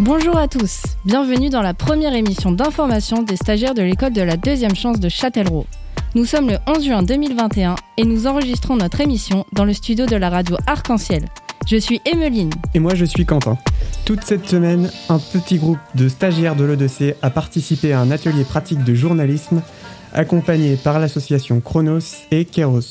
Bonjour à tous, bienvenue dans la première émission d'information des stagiaires de l'école de la deuxième chance de Châtellerault. Nous sommes le 11 juin 2021 et nous enregistrons notre émission dans le studio de la radio Arc-en-Ciel. Je suis Emeline. Et moi je suis Quentin. Toute cette semaine, un petit groupe de stagiaires de l'E2C a participé à un atelier pratique de journalisme accompagné par l'association Kronos et Keros.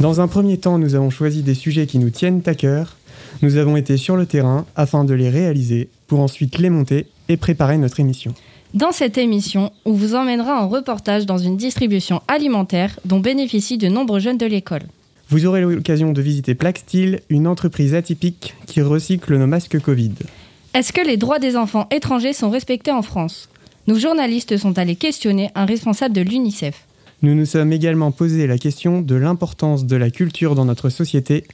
Dans un premier temps, nous avons choisi des sujets qui nous tiennent à cœur. Nous avons été sur le terrain afin de les réaliser pour ensuite les monter et préparer notre émission. Dans cette émission, on vous emmènera en reportage dans une distribution alimentaire dont bénéficient de nombreux jeunes de l'école. Vous aurez l'occasion de visiter Plaque Steel, une entreprise atypique qui recycle nos masques Covid. Est-ce que les droits des enfants étrangers sont respectés en France ? Nos journalistes sont allés questionner un responsable de l'UNICEF. Nous nous sommes également posé la question de l'importance de la culture dans notre société.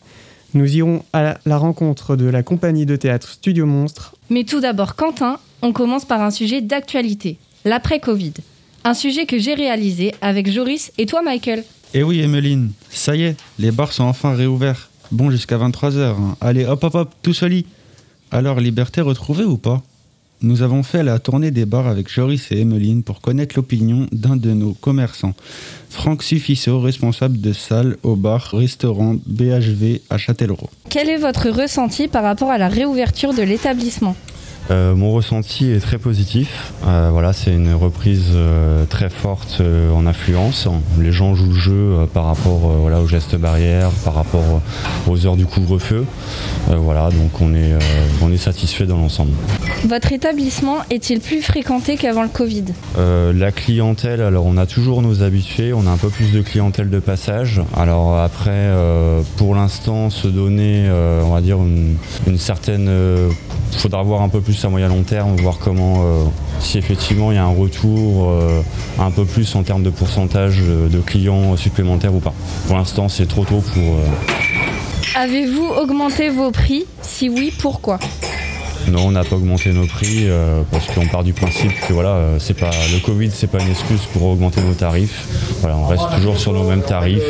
Nous irons à la rencontre de la compagnie de théâtre Studio Monstre. Mais tout d'abord, Quentin, on commence par un sujet d'actualité, l'après-Covid. Un sujet que j'ai réalisé avec Joris et toi, Michael. Eh oui, Emeline, ça y est, les bars sont enfin réouverts. Bon, jusqu'à 23h. Hein. Allez, hop, hop, hop, tous au lit. Alors, liberté retrouvée ou pas ? Nous avons fait la tournée des bars avec Joris et Emeline pour connaître l'opinion d'un de nos commerçants, Franck Sufficeau, responsable de salle au bar restaurant BHV à Châtellerault. Quel est votre ressenti par rapport à la réouverture de l'établissement ? Mon ressenti est très positif. C'est une reprise très forte en affluence. Les gens jouent le jeu par rapport aux gestes barrières, par rapport aux heures du couvre-feu. Donc on est satisfait dans l'ensemble. Votre établissement est-il plus fréquenté qu'avant le Covid ? La clientèle, alors on a toujours nos habitués, on a un peu plus de clientèle de passage. Alors après, pour l'instant, se donner, on va dire, une certaine... faudra voir un peu plus à moyen long terme, voir comment, si effectivement il y a un retour un peu plus en termes de pourcentage de clients supplémentaires ou pas. Pour l'instant, c'est trop tôt pour... Avez-vous augmenté vos prix ? Si oui, pourquoi ? Non, on n'a pas augmenté nos prix parce qu'on part du principe que c'est pas le Covid, c'est pas une excuse pour augmenter nos tarifs. Voilà, on reste toujours sur nos mêmes tarifs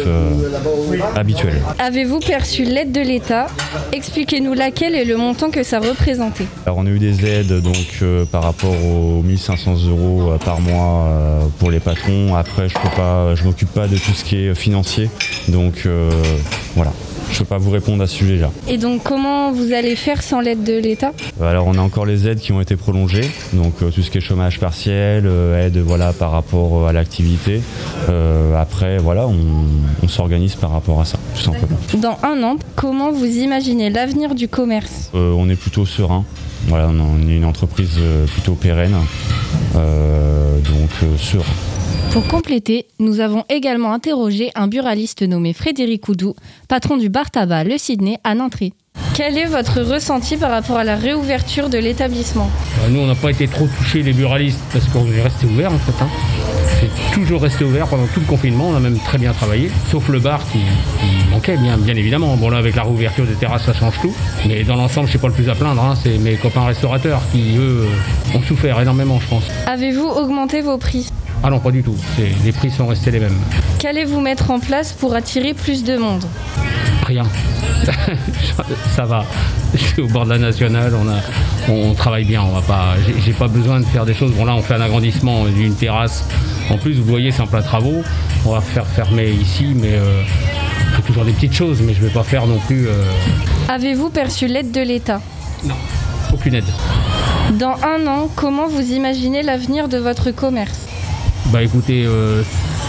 habituels. Avez-vous perçu l'aide de l'État ? Expliquez-nous laquelle et le montant que ça représentait. Alors on a eu des aides par rapport aux 1 500 € par mois pour les patrons. Après, je m'occupe pas de tout ce qui est financier, donc voilà. Je ne peux pas vous répondre à ce sujet-là. Et donc, comment vous allez faire sans l'aide de l'État ? Alors, on a encore les aides qui ont été prolongées. Donc, tout ce qui est chômage partiel, aide par rapport à l'activité. Après, on s'organise par rapport à ça, tout simplement. Dans un an, comment vous imaginez l'avenir du commerce ? On est plutôt serein. Voilà, on est une entreprise plutôt pérenne. Serein. Pour compléter, nous avons également interrogé un buraliste nommé Frédéric Oudou, patron du bar tabac Le Sydney à Nanterre. Quel est votre ressenti par rapport à la réouverture de l'établissement ? Nous, on n'a pas été trop touchés, les buralistes, parce qu'on est resté ouvert en fait. C'est toujours resté ouvert pendant tout le confinement, on a même très bien travaillé, sauf le bar qui manquait bien évidemment. Bon là, avec la réouverture des terrasses, ça change tout. Mais dans l'ensemble, je ne suis pas le plus à plaindre, c'est mes copains restaurateurs qui, eux, ont souffert énormément, je pense. Avez-vous augmenté vos prix ? Ah non, pas du tout. Les prix sont restés les mêmes. Qu'allez-vous mettre en place pour attirer plus de monde ? Rien. Ça va. Je suis au bord de la nationale, on travaille bien. On va pas. J'ai pas besoin de faire des choses. Bon là, on fait un agrandissement d'une terrasse. En plus, vous voyez, c'est en plein travaux. On va faire fermer ici, mais il faut toujours des petites choses. Mais je vais pas faire non plus. Avez-vous perçu l'aide de l'État ? Non, aucune aide. Dans un an, comment vous imaginez l'avenir de votre commerce ? Bah écoutez,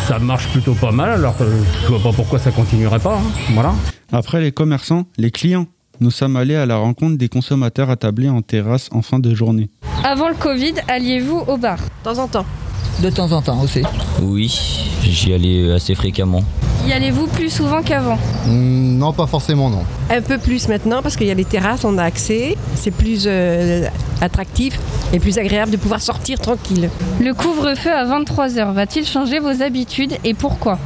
ça marche plutôt pas mal, alors je vois pas pourquoi ça continuerait pas, voilà. Après les commerçants, les clients, nous sommes allés à la rencontre des consommateurs attablés en terrasse en fin de journée. Avant le Covid, alliez-vous au bar ? De temps en temps. De temps en temps aussi. Oui, j'y allais assez fréquemment. Y allez-vous plus souvent qu'avant ? Non, pas forcément, non. Un peu plus maintenant, parce qu'il y a les terrasses, on a accès. C'est plus attractif et plus agréable de pouvoir sortir tranquille. Le couvre-feu à 23h va-t-il changer vos habitudes et pourquoi ?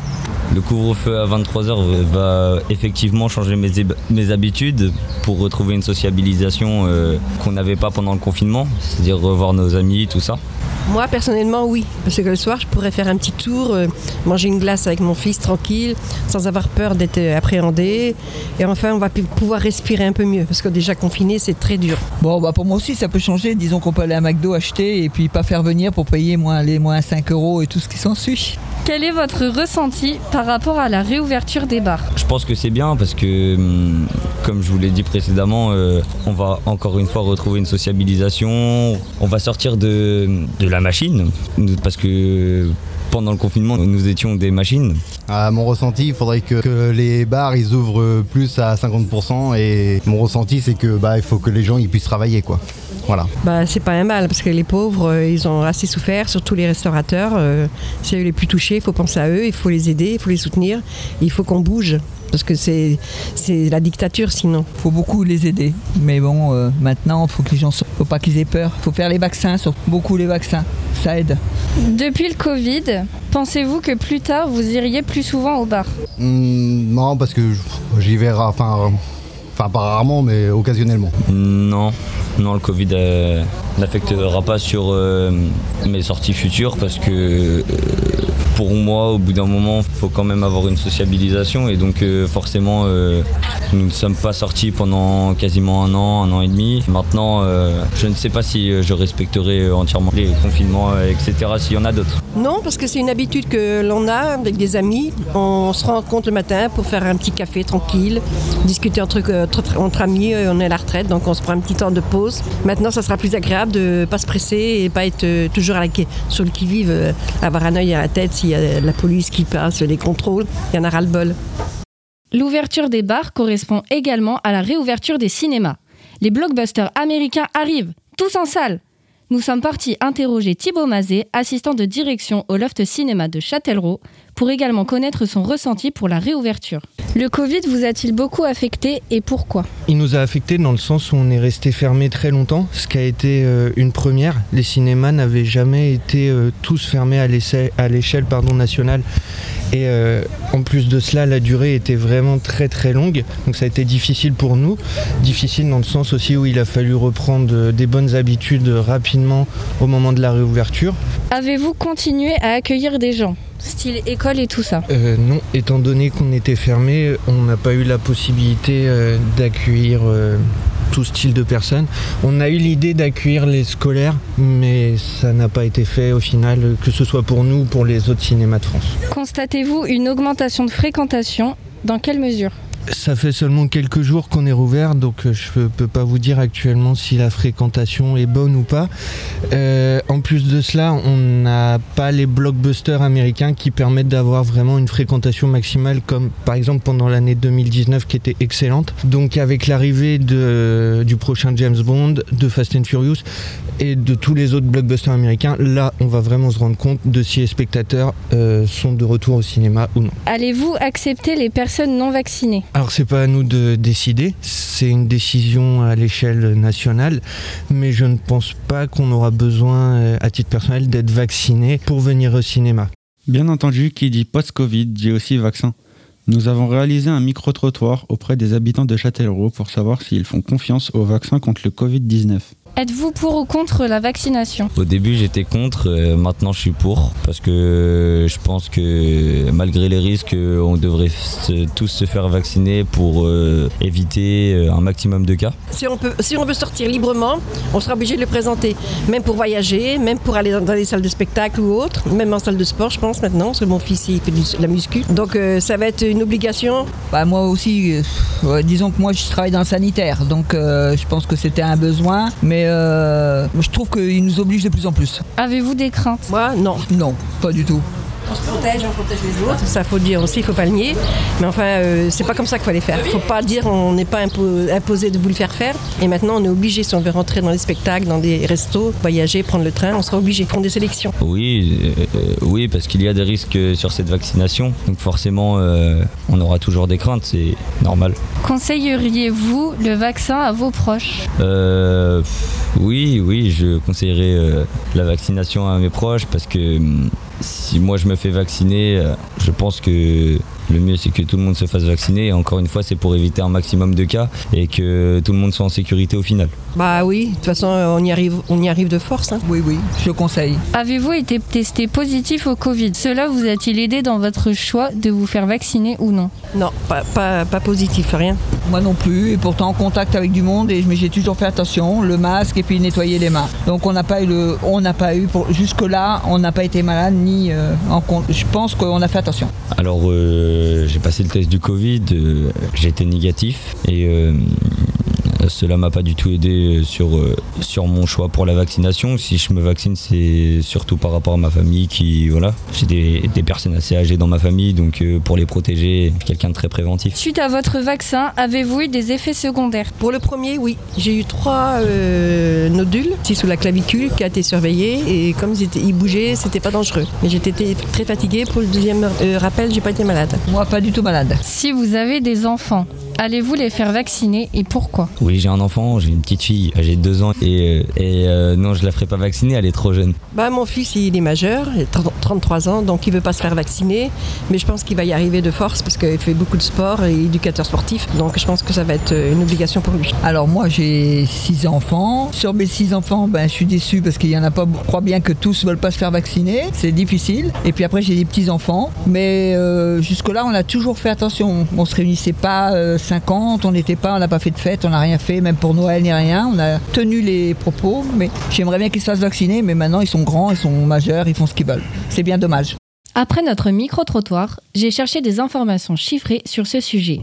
Le couvre-feu à 23h va effectivement changer mes habitudes pour retrouver une sociabilisation qu'on n'avait pas pendant le confinement, c'est-à-dire revoir nos amis, tout ça. Moi, personnellement, oui, parce que le soir, je pourrais faire un petit tour, manger une glace avec mon fils, tranquille, sans avoir peur d'être appréhendé. Et enfin, on va pouvoir respirer un peu mieux, parce que déjà confiné, c'est très dur. Bon, bah pour moi aussi, ça peut changer. Disons qu'on peut aller à McDo acheter et puis pas faire venir pour payer moins 5 € et tout ce qui s'ensuit. Quel est votre ressenti par rapport à la réouverture des bars ? Je pense que c'est bien parce que, comme je vous l'ai dit précédemment, on va encore une fois retrouver une sociabilisation. On va sortir de la machine parce que pendant le confinement, nous étions des machines. À mon ressenti, il faudrait que les bars ils ouvrent plus à 50% et mon ressenti c'est que il faut que les gens ils puissent travailler quoi. Voilà. C'est pas un mal parce que les pauvres ils ont assez souffert, surtout les restaurateurs, c'est eux les plus touchés, il faut penser à eux, il faut les aider, il faut les soutenir, il faut qu'on bouge parce que c'est la dictature sinon. Il faut beaucoup les aider, mais bon maintenant il faut que les gens faut pas qu'ils aient peur, il faut faire les vaccins, surtout beaucoup les vaccins, ça aide. Depuis le Covid, pensez-vous que plus tard vous iriez plus souvent au bar ? Non parce que j'y vais enfin pas rarement mais occasionnellement. Non, le Covid n'affectera pas sur mes sorties futures parce que pour moi, au bout d'un moment, il faut quand même avoir une sociabilisation et donc forcément, nous ne sommes pas sortis pendant quasiment un an et demi. Maintenant, je ne sais pas si je respecterai entièrement les confinements, etc. s'il y en a d'autres. Non, parce que c'est une habitude que l'on a avec des amis. On se rencontre le matin pour faire un petit café tranquille, discuter entre amis, on est à la retraite, donc on se prend un petit temps de pause. Maintenant, ça sera plus agréable de ne pas se presser et pas être toujours sur le qui-vive, avoir un œil à la tête s'il y a la police qui passe, les contrôles, il y en a ras-le-bol. L'ouverture des bars correspond également à la réouverture des cinémas. Les blockbusters américains arrivent, tous en salle. Nous sommes partis interroger Thibaut Mazet, assistant de direction au Loft Cinéma de Châtellerault, pour également connaître son ressenti pour la réouverture. Le Covid vous a-t-il beaucoup affecté et pourquoi ? Il nous a affecté dans le sens où on est resté fermé très longtemps, ce qui a été une première. Les cinémas n'avaient jamais été tous fermés à l'échelle nationale. Et en plus de cela, la durée était vraiment très très longue. Donc ça a été difficile pour nous. Difficile dans le sens aussi où il a fallu reprendre des bonnes habitudes rapidement au moment de la réouverture. Avez-vous continué à accueillir des gens ? Style école et tout ça ? Non, étant donné qu'on était fermé, on n'a pas eu la possibilité d'accueillir tout style de personnes. On a eu l'idée d'accueillir les scolaires, mais ça n'a pas été fait au final, que ce soit pour nous ou pour les autres cinémas de France. Constatez-vous une augmentation de fréquentation ? Dans quelle mesure ? Ça fait seulement quelques jours qu'on est rouvert, donc je ne peux pas vous dire actuellement si la fréquentation est bonne ou pas. En plus de cela, on n'a pas les blockbusters américains qui permettent d'avoir vraiment une fréquentation maximale, comme par exemple pendant l'année 2019 qui était excellente. Donc avec l'arrivée du prochain James Bond, de Fast and Furious et de tous les autres blockbusters américains, là on va vraiment se rendre compte de si les spectateurs sont de retour au cinéma ou non. Allez-vous accepter les personnes non vaccinées ? Alors c'est pas à nous de décider, c'est une décision à l'échelle nationale, mais je ne pense pas qu'on aura besoin, à titre personnel, d'être vacciné pour venir au cinéma. Bien entendu, qui dit post-Covid dit aussi vaccin. Nous avons réalisé un micro-trottoir auprès des habitants de Châtellerault pour savoir s'ils font confiance au vaccin contre le Covid-19. Êtes-vous pour ou contre la vaccination ? Au début j'étais contre, maintenant je suis pour, parce que je pense que malgré les risques, on devrait tous se faire vacciner pour éviter un maximum de cas. Si on veut sortir librement, on sera obligé de le présenter, même pour voyager, même pour aller dans des salles de spectacle ou autres, même en salle de sport je pense maintenant, parce que mon fils il fait de la muscu, donc ça va être une obligation. Moi aussi, disons que moi je travaille dans le sanitaire, donc je pense que c'était un besoin, mais je trouve qu'ils nous obligent de plus en plus. Avez-vous des craintes ? Moi, non. Non, pas du tout. On se protège, on protège les autres, ça faut dire aussi, il ne faut pas le nier. Mais enfin, c'est pas comme ça qu'il faut les faire. Il ne faut pas dire on n'est pas imposé de vous le faire faire. Et maintenant, on est obligé, si on veut rentrer dans les spectacles, dans des restos, voyager, prendre le train, on sera obligé, prendre des sélections. Oui, parce qu'il y a des risques sur cette vaccination. Donc forcément, on aura toujours des craintes, c'est normal. Conseilleriez-vous le vaccin à vos proches ? Oui, je conseillerais la vaccination à mes proches parce que si moi je me fais vacciner, je pense que le mieux c'est que tout le monde se fasse vacciner. Et encore une fois, c'est pour éviter un maximum de cas et que tout le monde soit en sécurité au final. Bah oui, de toute façon on y arrive de force. Hein. Oui, je le conseille. Avez-vous été testé positif au Covid ? Cela vous a-t-il aidé dans votre choix de vous faire vacciner ou non ? Non, pas positif, rien. Moi non plus, et pourtant en contact avec du monde, mais j'ai toujours fait attention, le masque et puis nettoyer les mains. Donc jusque-là, on n'a pas été malade ni je pense qu'on a fait attention. Alors j'ai passé le test du Covid, j'étais négatif et cela m'a pas du tout aidé sur mon choix pour la vaccination. Si je me vaccine, c'est surtout par rapport à ma famille qui, voilà. J'ai des personnes assez âgées dans ma famille, donc pour les protéger, quelqu'un de très préventif. Suite à votre vaccin, avez-vous eu des effets secondaires ? Pour le premier, oui. J'ai eu 3 nodules, 6 sous la clavicule, qui a été surveillé et comme ils bougeaient, c'était pas dangereux. Mais j'étais très fatiguée. Pour le deuxième rappel, j'ai pas été malade. Moi, pas du tout malade. Si vous avez des enfants, allez-vous les faire vacciner et pourquoi ? Oui, j'ai un enfant, j'ai une petite fille, j'ai 2 ans et non, je la ferai pas vacciner, elle est trop jeune. Bah mon fils, il est majeur, il a 33 ans, donc il veut pas se faire vacciner, mais je pense qu'il va y arriver de force parce qu'il fait beaucoup de sport et éducateur sportif, donc je pense que ça va être une obligation pour lui. Alors moi, j'ai 6 enfants. Sur mes 6 enfants, je suis déçue parce qu'il y en a pas, je crois bien que tous veulent pas se faire vacciner, c'est difficile. Et puis après, j'ai des petits enfants, mais jusque-là, on a toujours fait attention, on se réunissait pas 50, on n'a pas fait de fête, on n'a rien fait, même pour Noël ni rien, on a tenu les propos, mais j'aimerais bien qu'ils se fassent vacciner, mais maintenant ils sont grands, ils sont majeurs, ils font ce qu'ils veulent. C'est bien dommage. Après notre micro-trottoir, j'ai cherché des informations chiffrées sur ce sujet.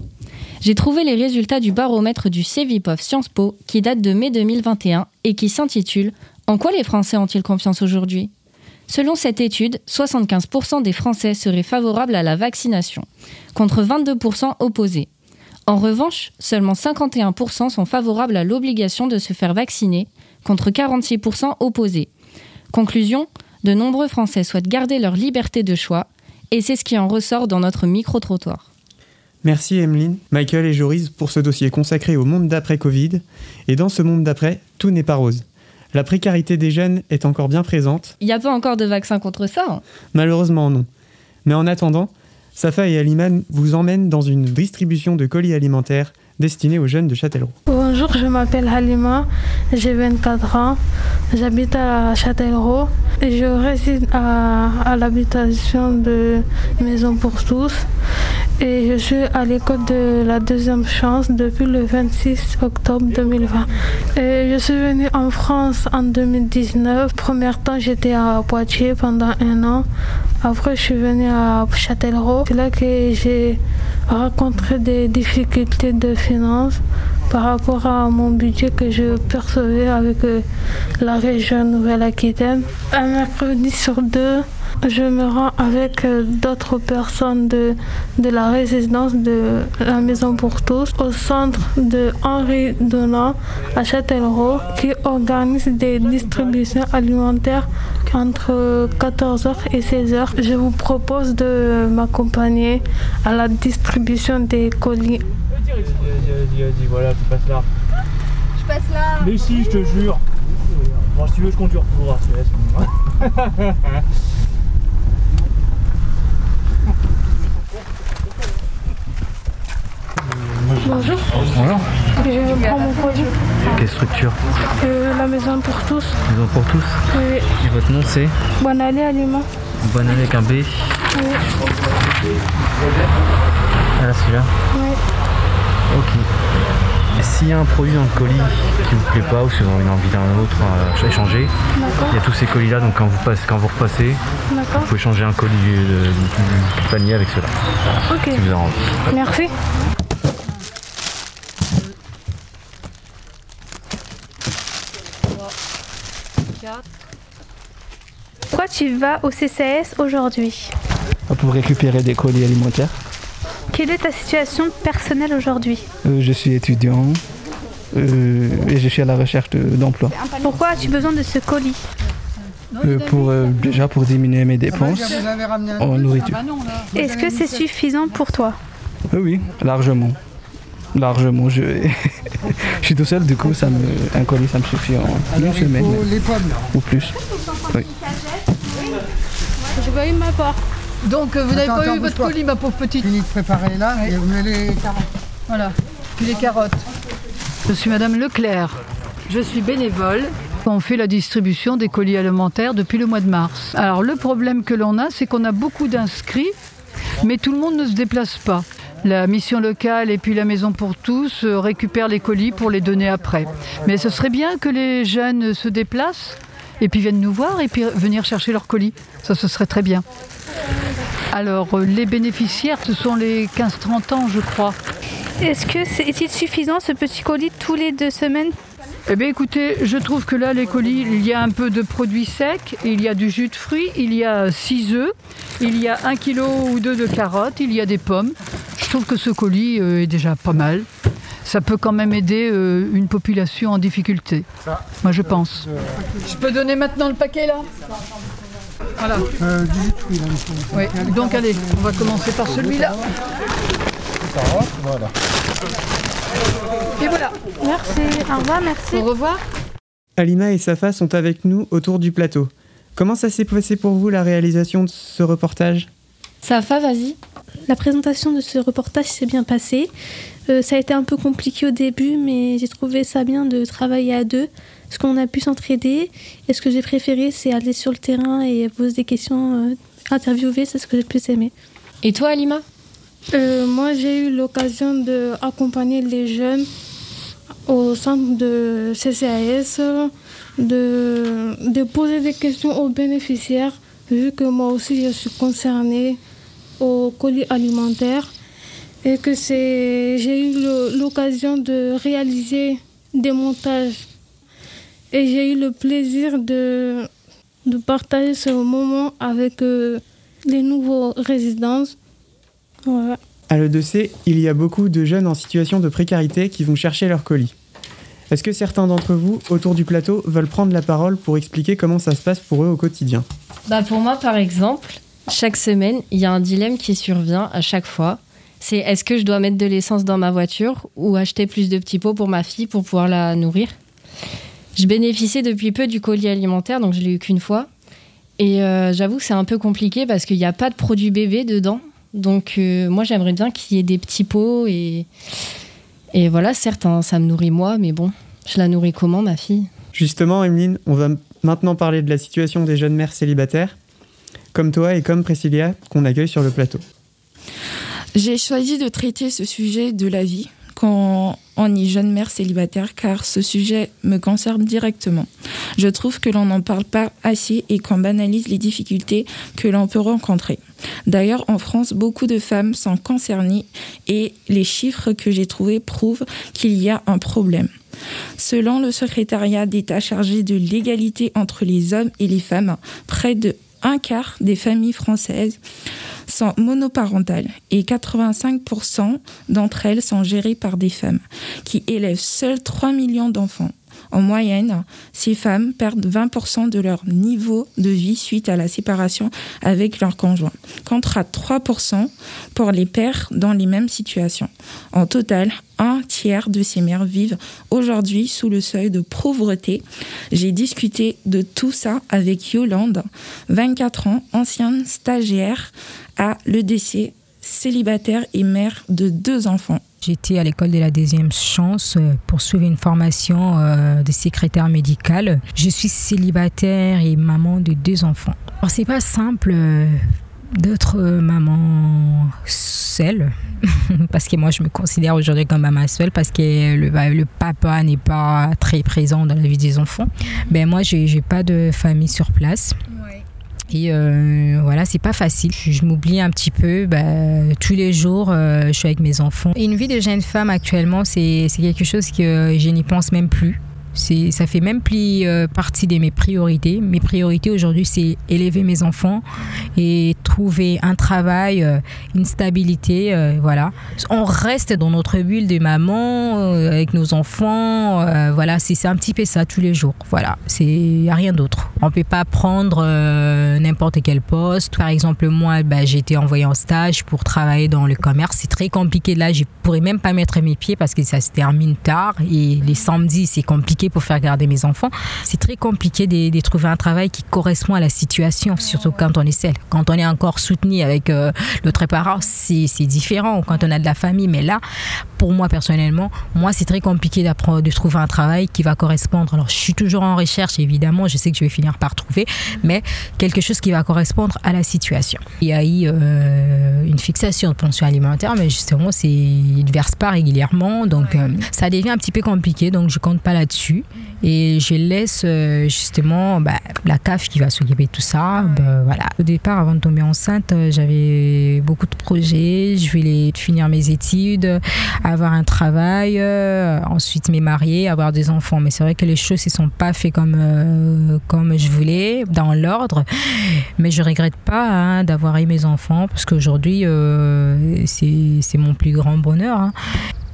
J'ai trouvé les résultats du baromètre du Cevipof Sciences Po qui date de mai 2021 et qui s'intitule « En quoi les Français ont-ils confiance aujourd'hui ?» Selon cette étude, 75% des Français seraient favorables à la vaccination, contre 22% opposés. En revanche, seulement 51% sont favorables à l'obligation de se faire vacciner, contre 46% opposés. Conclusion, de nombreux Français souhaitent garder leur liberté de choix, et c'est ce qui en ressort dans notre micro-trottoir. Merci Emeline, Michael et Joris pour ce dossier consacré au monde d'après-Covid. Et dans ce monde d'après, tout n'est pas rose. La précarité des jeunes est encore bien présente. Il n'y a pas encore de vaccin contre ça, hein ? Malheureusement non. Mais en attendant, Safa et Halima vous emmènent dans une distribution de colis alimentaires destinée aux jeunes de Châtellerault. Bonjour, je m'appelle Halima, j'ai 24 ans, j'habite à Châtellerault et je réside à l'habitation de Maison pour tous et je suis à l'école de la deuxième chance depuis le 26 octobre 2020. Et je suis venue en France en 2019, premier temps j'étais à Poitiers pendant 1 an. Après, je suis venue à Châtellerault. C'est là que j'ai rencontré des difficultés de finances par rapport à mon budget que je percevais avec la région Nouvelle-Aquitaine. Un mercredi sur 2, je me rends avec d'autres personnes de la résidence de la Maison pour tous au centre de Henri Donant à Châtellerault qui organise des distributions alimentaires entre 14h et 16h. Je vous propose de m'accompagner à la distribution des colis. Vas-y, voilà, tu passes là. Je passe là. Mais si, je te jure. Bon, si tu veux, je conduis pour RCS. Bonjour. Bonjour. Je prends mon produit. Quelle structure ? La Maison pour tous. Maison pour tous ? Oui. Et votre nom c'est ? Bonne année, Halima. Bonne année avec un B ? Oui. Ah là, celui-là ? Oui. Ok. Et s'il y a un produit dans le colis qui vous plaît pas ou si vous avez envie d'un autre à échanger, il y a tous ces colis là, donc quand vous repassez, d'accord, vous pouvez changer un colis du panier avec cela. Ok. Si vous avez envie. Merci. Pourquoi tu vas au CCAS aujourd'hui ? Pour récupérer des colis alimentaires. Quelle est ta situation personnelle aujourd'hui ? Je suis étudiant et je suis à la recherche d'emploi. Pourquoi as-tu besoin de ce colis ? Déjà pour diminuer mes dépenses en nourriture. Est-ce que c'est suffisant pour toi ? Oui, largement. Largement, je suis tout seul, du coup, un colis, ça me suffit en une semaine ou plus. Oui. Je bah, il m'apporte. Donc vous n'avez pas eu votre colis, ma pauvre petite. Fini de préparer là, et vous mettez les carottes. Voilà, puis les carottes. Je suis Madame Leclerc. Je suis bénévole. On fait la distribution des colis alimentaires depuis le mois de mars. Alors le problème que l'on a, c'est qu'on a beaucoup d'inscrits, mais tout le monde ne se déplace pas. La mission locale et puis la Maison pour tous récupèrent les colis pour les donner après. Mais ce serait bien que les jeunes se déplacent et puis viennent nous voir et puis venir chercher leurs colis. Ça, ce serait très bien. Alors, les bénéficiaires, ce sont les 15-30 ans, je crois. Est-ce que c'est suffisant, ce petit colis, tous les 2 semaines ? Eh bien, écoutez, je trouve que là, les colis, il y a un peu de produits secs, il y a du jus de fruits, il y a 6 œufs, il y a 1 kg ou 2 de carottes, il y a des pommes. Je trouve que ce colis est déjà pas mal. Ça peut quand même aider une population en difficulté, moi, je pense. Je peux donner maintenant le paquet, là ? Voilà. Du jus de fruits, là. Oui, donc allez, on va commencer par celui-là. Voilà. Et voilà. Merci. Au revoir, merci. Au revoir. Halima et Safa sont avec nous autour du plateau. Comment ça s'est passé pour vous, la réalisation de ce reportage ? Safa, vas-y. La présentation de ce reportage s'est bien passée. Ça a été un peu compliqué au début, mais j'ai trouvé ça bien de travailler à deux. Parce qu'on a pu s'entraider. Et ce que j'ai préféré, c'est aller sur le terrain et poser des questions, interviewer. C'est ce que j'ai le plus aimé. Et toi, Halima ? Moi, j'ai eu l'occasion d'accompagner les jeunes au centre de CCAS, de poser des questions aux bénéficiaires, vu que moi aussi, je suis concernée au colis alimentaire. Et que j'ai eu l'occasion de réaliser des montages. Et j'ai eu le plaisir de partager ce moment avec les nouveaux résidents. Ouais. À l'E2C, il y a beaucoup de jeunes en situation de précarité qui vont chercher leurs colis. Est-ce que certains d'entre vous, autour du plateau, veulent prendre la parole pour expliquer comment ça se passe pour eux au quotidien ? Bah pour moi, par exemple, chaque semaine, il y a un dilemme qui survient à chaque fois. C'est est-ce que je dois mettre de l'essence dans ma voiture ou acheter plus de petits pots pour ma fille pour pouvoir la nourrir ? Je bénéficiais depuis peu du colis alimentaire, donc je l'ai eu qu'une fois. Et j'avoue que c'est un peu compliqué parce qu'il n'y a pas de produits bébés dedans. Donc moi j'aimerais bien qu'il y ait des petits pots et voilà, certes hein, ça me nourrit moi, mais bon, je la nourris comment ma fille ? Justement Emeline, on va maintenant parler de la situation des jeunes mères célibataires, comme toi et comme Priscilla qu'on accueille sur le plateau. J'ai choisi de traiter ce sujet de la vie quand on est jeune mère célibataire car ce sujet me concerne directement. Je trouve que l'on n'en parle pas assez et qu'on banalise les difficultés que l'on peut rencontrer. D'ailleurs, en France, beaucoup de femmes sont concernées et les chiffres que j'ai trouvés prouvent qu'il y a un problème. Selon le secrétariat d'État chargé de l'égalité entre les hommes et les femmes, près de 1/4 des familles françaises sont monoparentales et 85% d'entre elles sont gérées par des femmes qui élèvent seules 3 millions d'enfants. En moyenne, ces femmes perdent 20% de leur niveau de vie suite à la séparation avec leur conjoint, contre à 3% pour les pères dans les mêmes situations. En total, 1/3 de ces mères vivent aujourd'hui sous le seuil de pauvreté. J'ai discuté de tout ça avec Yolande, 24 ans, ancienne stagiaire à l'EDC, célibataire et mère de 2 enfants. J'étais à l'école de la deuxième chance pour suivre une formation de secrétaire médicale. Je suis célibataire et maman de 2 enfants. Alors, c'est pas simple d'être maman seule, parce que moi je me considère aujourd'hui comme maman seule, parce que le papa n'est pas très présent dans la vie des enfants. Ben, moi, j'ai pas de famille sur place. Et voilà, c'est pas facile. Je m'oublie un petit peu. Tous les jours, je suis avec mes enfants. Une vie de jeune femme actuellement, c'est quelque chose que je n'y pense même plus. Ça fait même plus partie de mes priorités. Mes priorités aujourd'hui, c'est élever mes enfants et trouver un travail, une stabilité. Voilà. On reste dans notre bulle de maman, avec nos enfants. Voilà, c'est un petit peu ça tous les jours. Voilà, il n'y a rien d'autre. On ne peut pas prendre n'importe quel poste. Par exemple, moi, j'ai été envoyée en stage pour travailler dans le commerce. C'est très compliqué. Là, je ne pourrais même pas mettre mes pieds parce que ça se termine tard. Et les samedis, c'est compliqué. compliqué pour faire garder mes enfants. C'est très compliqué de trouver un travail qui correspond à la situation, surtout quand on est seul. Quand on est encore soutenu avec l'autre parent, c'est différent, quand on a de la famille. Mais là, pour moi personnellement, c'est très compliqué de trouver un travail qui va correspondre. Alors, je suis toujours en recherche, évidemment, je sais que je vais finir par trouver, mais quelque chose qui va correspondre à la situation. Il y a eu une fixation de pension alimentaire, mais justement, ils ne versent pas régulièrement, donc ça devient un petit peu compliqué, donc je ne compte pas là-dessus. Et je laisse justement la CAF qui va s'occuper de tout ça. Voilà. Au départ, avant de tomber enceinte, j'avais beaucoup de projets. Je voulais finir mes études, avoir un travail, ensuite me marier, avoir des enfants. Mais c'est vrai que les choses ne sont pas faites comme je voulais, dans l'ordre. Mais je ne regrette pas d'avoir eu mes enfants, parce qu'aujourd'hui, c'est mon plus grand bonheur.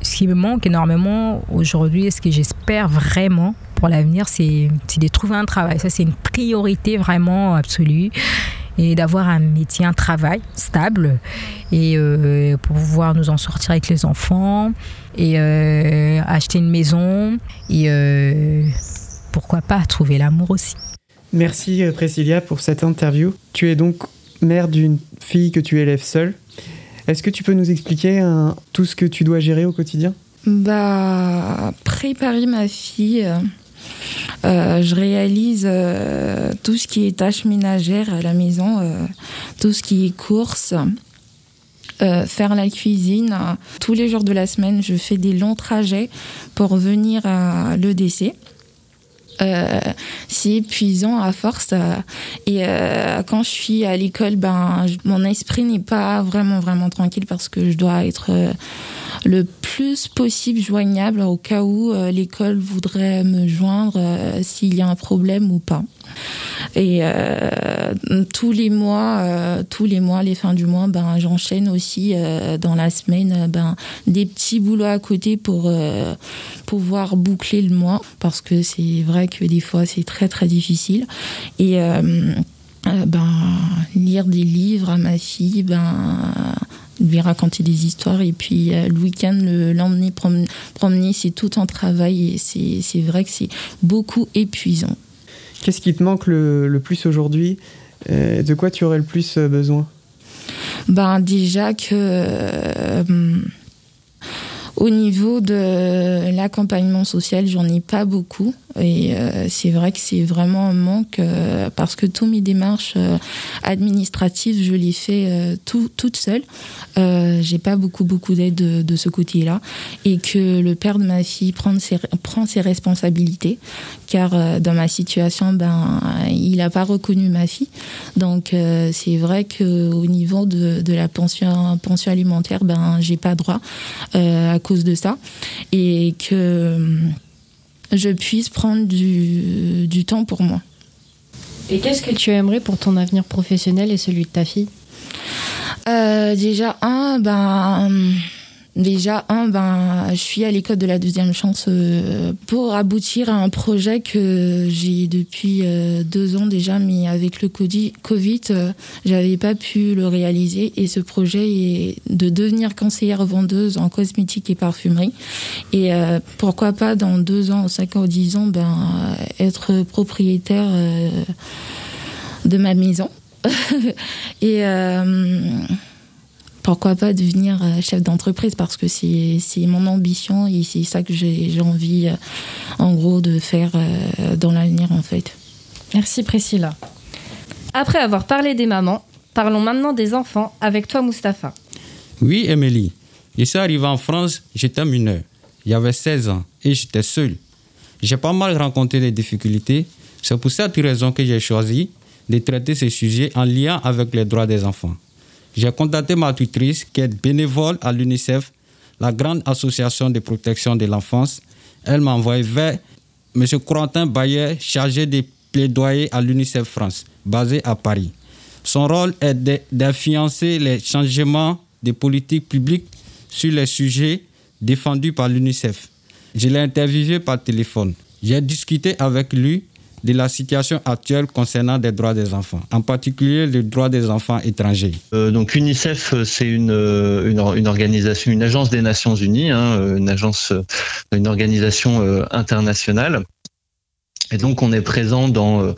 Ce qui me manque énormément aujourd'hui, et ce que j'espère vraiment pour l'avenir, c'est de trouver un travail. Ça, c'est une priorité vraiment absolue. Et d'avoir un métier, un travail stable, et pour pouvoir nous en sortir avec les enfants, et acheter une maison, et pourquoi pas trouver l'amour aussi. Merci Priscilla pour cette interview. Tu es donc mère d'une fille que tu élèves seule. Est-ce que tu peux nous expliquer tout ce que tu dois gérer au quotidien ? Préparer ma fille, je réalise tout ce qui est tâches ménagères à la maison, tout ce qui est courses, faire la cuisine. Tous les jours de la semaine, je fais des longs trajets pour venir à l'EDC. C'est épuisant à force et quand je suis à l'école, mon esprit n'est pas vraiment tranquille, parce que je dois être le plus possible joignable au cas où l'école voudrait me joindre, s'il y a un problème ou pas. Et tous les mois, les fins du mois, j'enchaîne aussi dans la semaine des petits boulots à côté pour pouvoir boucler le mois, parce que c'est vrai que des fois c'est très très difficile. Et lire des livres à ma fille, lui raconter des histoires, et puis le week-end l'emmener promener, c'est tout un travail, et c'est vrai que c'est beaucoup épuisant. Qu'est-ce qui te manque le plus aujourd'hui ? De quoi tu aurais le plus besoin ? Déjà que au niveau de l'accompagnement social, j'en ai pas beaucoup, et c'est vrai que c'est vraiment un manque, parce que toutes mes démarches administratives, je les fais toute seule. J'ai pas beaucoup d'aide de ce côté-là, et que le père de ma fille prend ses responsabilités, car dans ma situation, il a pas reconnu ma fille. Donc c'est vrai que au niveau de la pension alimentaire, j'ai pas droit à cause de ça, et que je puisse prendre du temps pour moi. Et qu'est-ce que tu aimerais pour ton avenir professionnel et celui de ta fille ? Déjà, je suis à l'école de la deuxième chance pour aboutir à un projet que j'ai depuis 2 ans déjà, mais avec le Covid, j'avais pas pu le réaliser. Et ce projet est de devenir conseillère vendeuse en cosmétique et parfumerie. Et pourquoi pas dans 2 ans, 5 ans, 10 ans, être propriétaire de ma maison. Et pourquoi pas devenir chef d'entreprise, parce que c'est mon ambition, et c'est ça que j'ai envie, en gros, de faire dans l'avenir, en fait. Merci Priscilla. Après avoir parlé des mamans, parlons maintenant des enfants avec toi, Moustapha. Oui, Emeline. Je suis arrivée en France, j'étais mineure. J'avais 16 ans et j'étais seule. J'ai pas mal rencontré des difficultés. C'est pour cette raison que j'ai choisi de traiter ces sujets en lien avec les droits des enfants. J'ai contacté ma tutrice, qui est bénévole à l'UNICEF, la grande association de protection de l'enfance. Elle m'a envoyé vers M. Quentin, chargé de plaidoyer à l'UNICEF France, basé à Paris. Son rôle est d'influencer les changements des politiques publiques sur les sujets défendus par l'UNICEF. Je l'ai interviewé par téléphone. J'ai discuté avec lui de la situation actuelle concernant les droits des enfants, en particulier les droits des enfants étrangers. Donc UNICEF, c'est une organisation, une agence des Nations Unies, une organisation internationale Et donc on est présent dans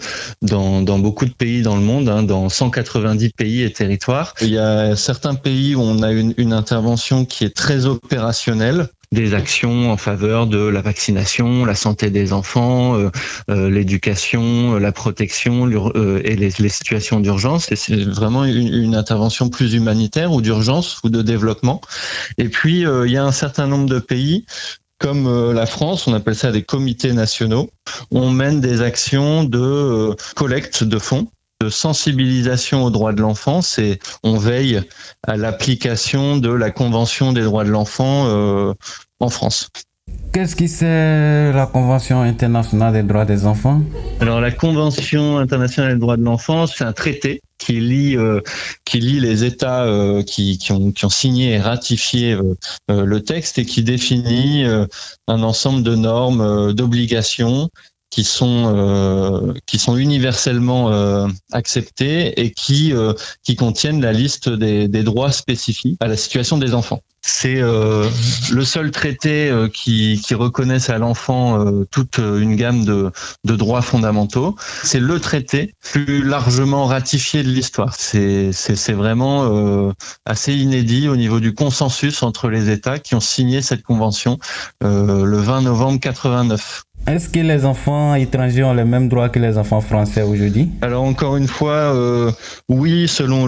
beaucoup de pays dans le monde, hein, dans 190 pays et territoires. Il y a certains pays où on a une intervention qui est très opérationnelle, des actions en faveur de la vaccination, la santé des enfants, l'éducation, la protection et les situations d'urgence. Et c'est vraiment une intervention plus humanitaire ou d'urgence ou de développement. Et puis il y a un certain nombre de pays comme la France, on appelle ça des comités nationaux. On mène des actions de collecte de fonds, de sensibilisation aux droits de l'enfant, et on veille à l'application de la Convention des droits de l'enfant en France. Qu'est-ce que c'est la Convention internationale des droits des enfants ? Alors la Convention internationale des droits de l'enfant, c'est un traité qui lie les États qui ont signé et ratifié le texte et qui définit un ensemble de normes, d'obligations qui sont universellement acceptées et qui contiennent la liste des droits spécifiques à la situation des enfants. C'est le seul traité qui reconnaisse à l'enfant toute une gamme de droits fondamentaux. C'est le traité plus largement ratifié de l'histoire. C'est vraiment assez inédit au niveau du consensus entre les États qui ont signé cette convention le 20 novembre 89. Est-ce que les enfants étrangers ont les mêmes droits que les enfants français aujourd'hui ? Alors encore une fois, oui, selon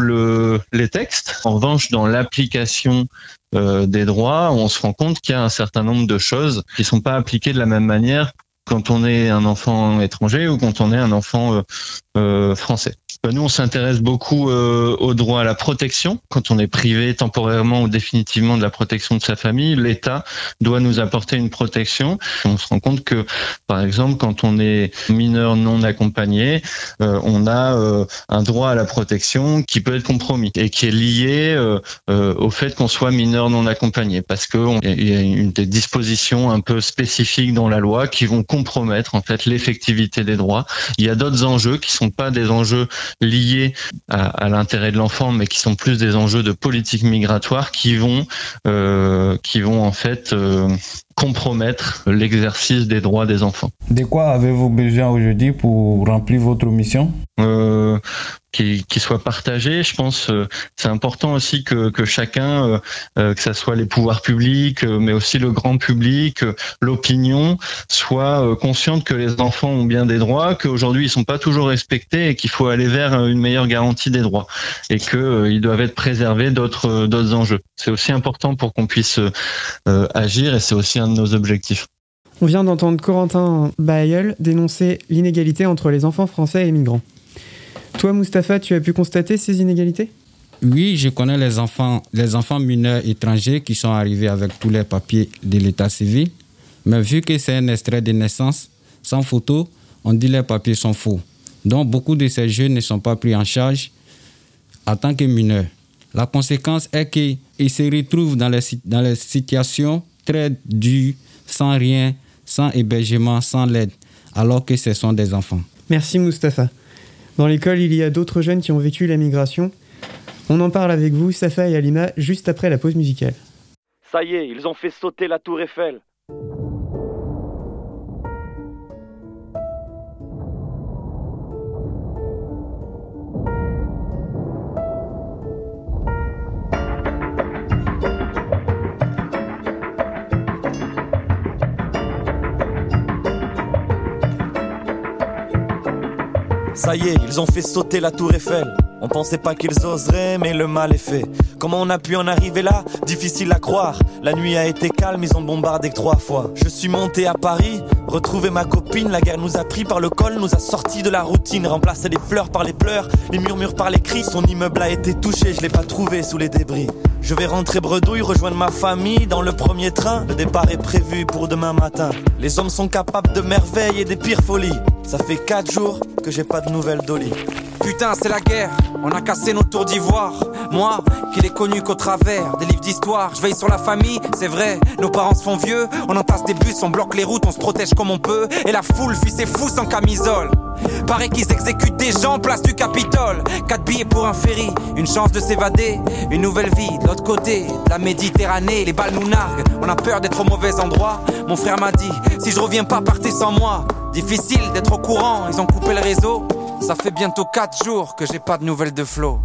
les textes. En revanche, dans l'application des droits, on se rend compte qu'il y a un certain nombre de choses qui ne sont pas appliquées de la même manière quand on est un enfant étranger ou quand on est un enfant français. Nous, on s'intéresse beaucoup au droit à la protection. Quand on est privé temporairement ou définitivement de la protection de sa famille, l'État doit nous apporter une protection. On se rend compte que, par exemple, quand on est mineur non accompagné, on a un droit à la protection qui peut être compromis et qui est lié au fait qu'on soit mineur non accompagné, parce qu'il y a des dispositions un peu spécifiques dans la loi qui vont compromettre en fait l'effectivité des droits. Il y a d'autres enjeux qui sont pas des enjeux liés à l'intérêt de l'enfant, mais qui sont plus des enjeux de politique migratoire qui vont en fait compromettre l'exercice des droits des enfants. De quoi avez-vous besoin aujourd'hui pour remplir votre mission ? Qui soit partagé, je pense. C'est important aussi que chacun, que ça soit les pouvoirs publics, mais aussi le grand public, l'opinion, soit consciente que les enfants ont bien des droits, qu'aujourd'hui ils sont pas toujours respectés et qu'il faut aller vers une meilleure garantie des droits et que ils doivent être préservés d'autres enjeux. C'est aussi important pour qu'on puisse agir et c'est aussi un de nos objectifs. On vient d'entendre Corentin Bayeul dénoncer l'inégalité entre les enfants français et migrants. Toi, Moustapha, tu as pu constater ces inégalités ? Oui, je connais les enfants mineurs étrangers qui sont arrivés avec tous les papiers de l'état civil. Mais vu que c'est un extrait de naissance, sans photo, on dit que les papiers sont faux. Donc beaucoup de ces jeunes ne sont pas pris en charge en tant que mineurs. La conséquence est qu'ils se retrouvent dans les situations très dures, sans rien, sans hébergement, sans l'aide, alors que ce sont des enfants. Merci Moustapha. Dans l'école, il y a d'autres jeunes qui ont vécu la migration. On en parle avec vous, Safa et Halima, juste après la pause musicale. Ça y est, ils ont fait sauter la tour Eiffel. Ça y est, ils ont fait sauter la tour Eiffel. On pensait pas qu'ils oseraient, mais le mal est fait. Comment on a pu en arriver là ? Difficile à croire. La nuit a été calme, ils ont bombardé 3 fois. Je suis monté à Paris, retrouvé ma copine. La guerre nous a pris par le col, nous a sortis de la routine. Remplacé les fleurs par les pleurs, les murmures par les cris. Son immeuble a été touché, je l'ai pas trouvé sous les débris. Je vais rentrer bredouille, rejoindre ma famille dans le premier train. Le départ est prévu pour demain matin. Les hommes sont capables de merveilles et des pires folies. Ça fait 4 jours que j'ai pas de nouvelles d'Oli. Putain, c'est la guerre, on a cassé nos tours d'ivoire. Moi, qui l'ai connu qu'au travers des livres d'histoire. Je veille sur la famille, c'est vrai, nos parents se font vieux. On entasse des bus, on bloque les routes, on se protège comme on peut. Et la foule fuit ses fous sans camisole. Paraît qu'ils exécutent des gens place du Capitole. 4 billets pour un ferry, une chance de s'évader. Une nouvelle vie de l'autre côté de la Méditerranée. Les balles nous narguent, on a peur d'être au mauvais endroit. Mon frère m'a dit, si je reviens pas, partez sans moi. Difficile d'être au courant, ils ont coupé le réseau. Ça fait bientôt 4 jours que j'ai pas de nouvelles de Flo.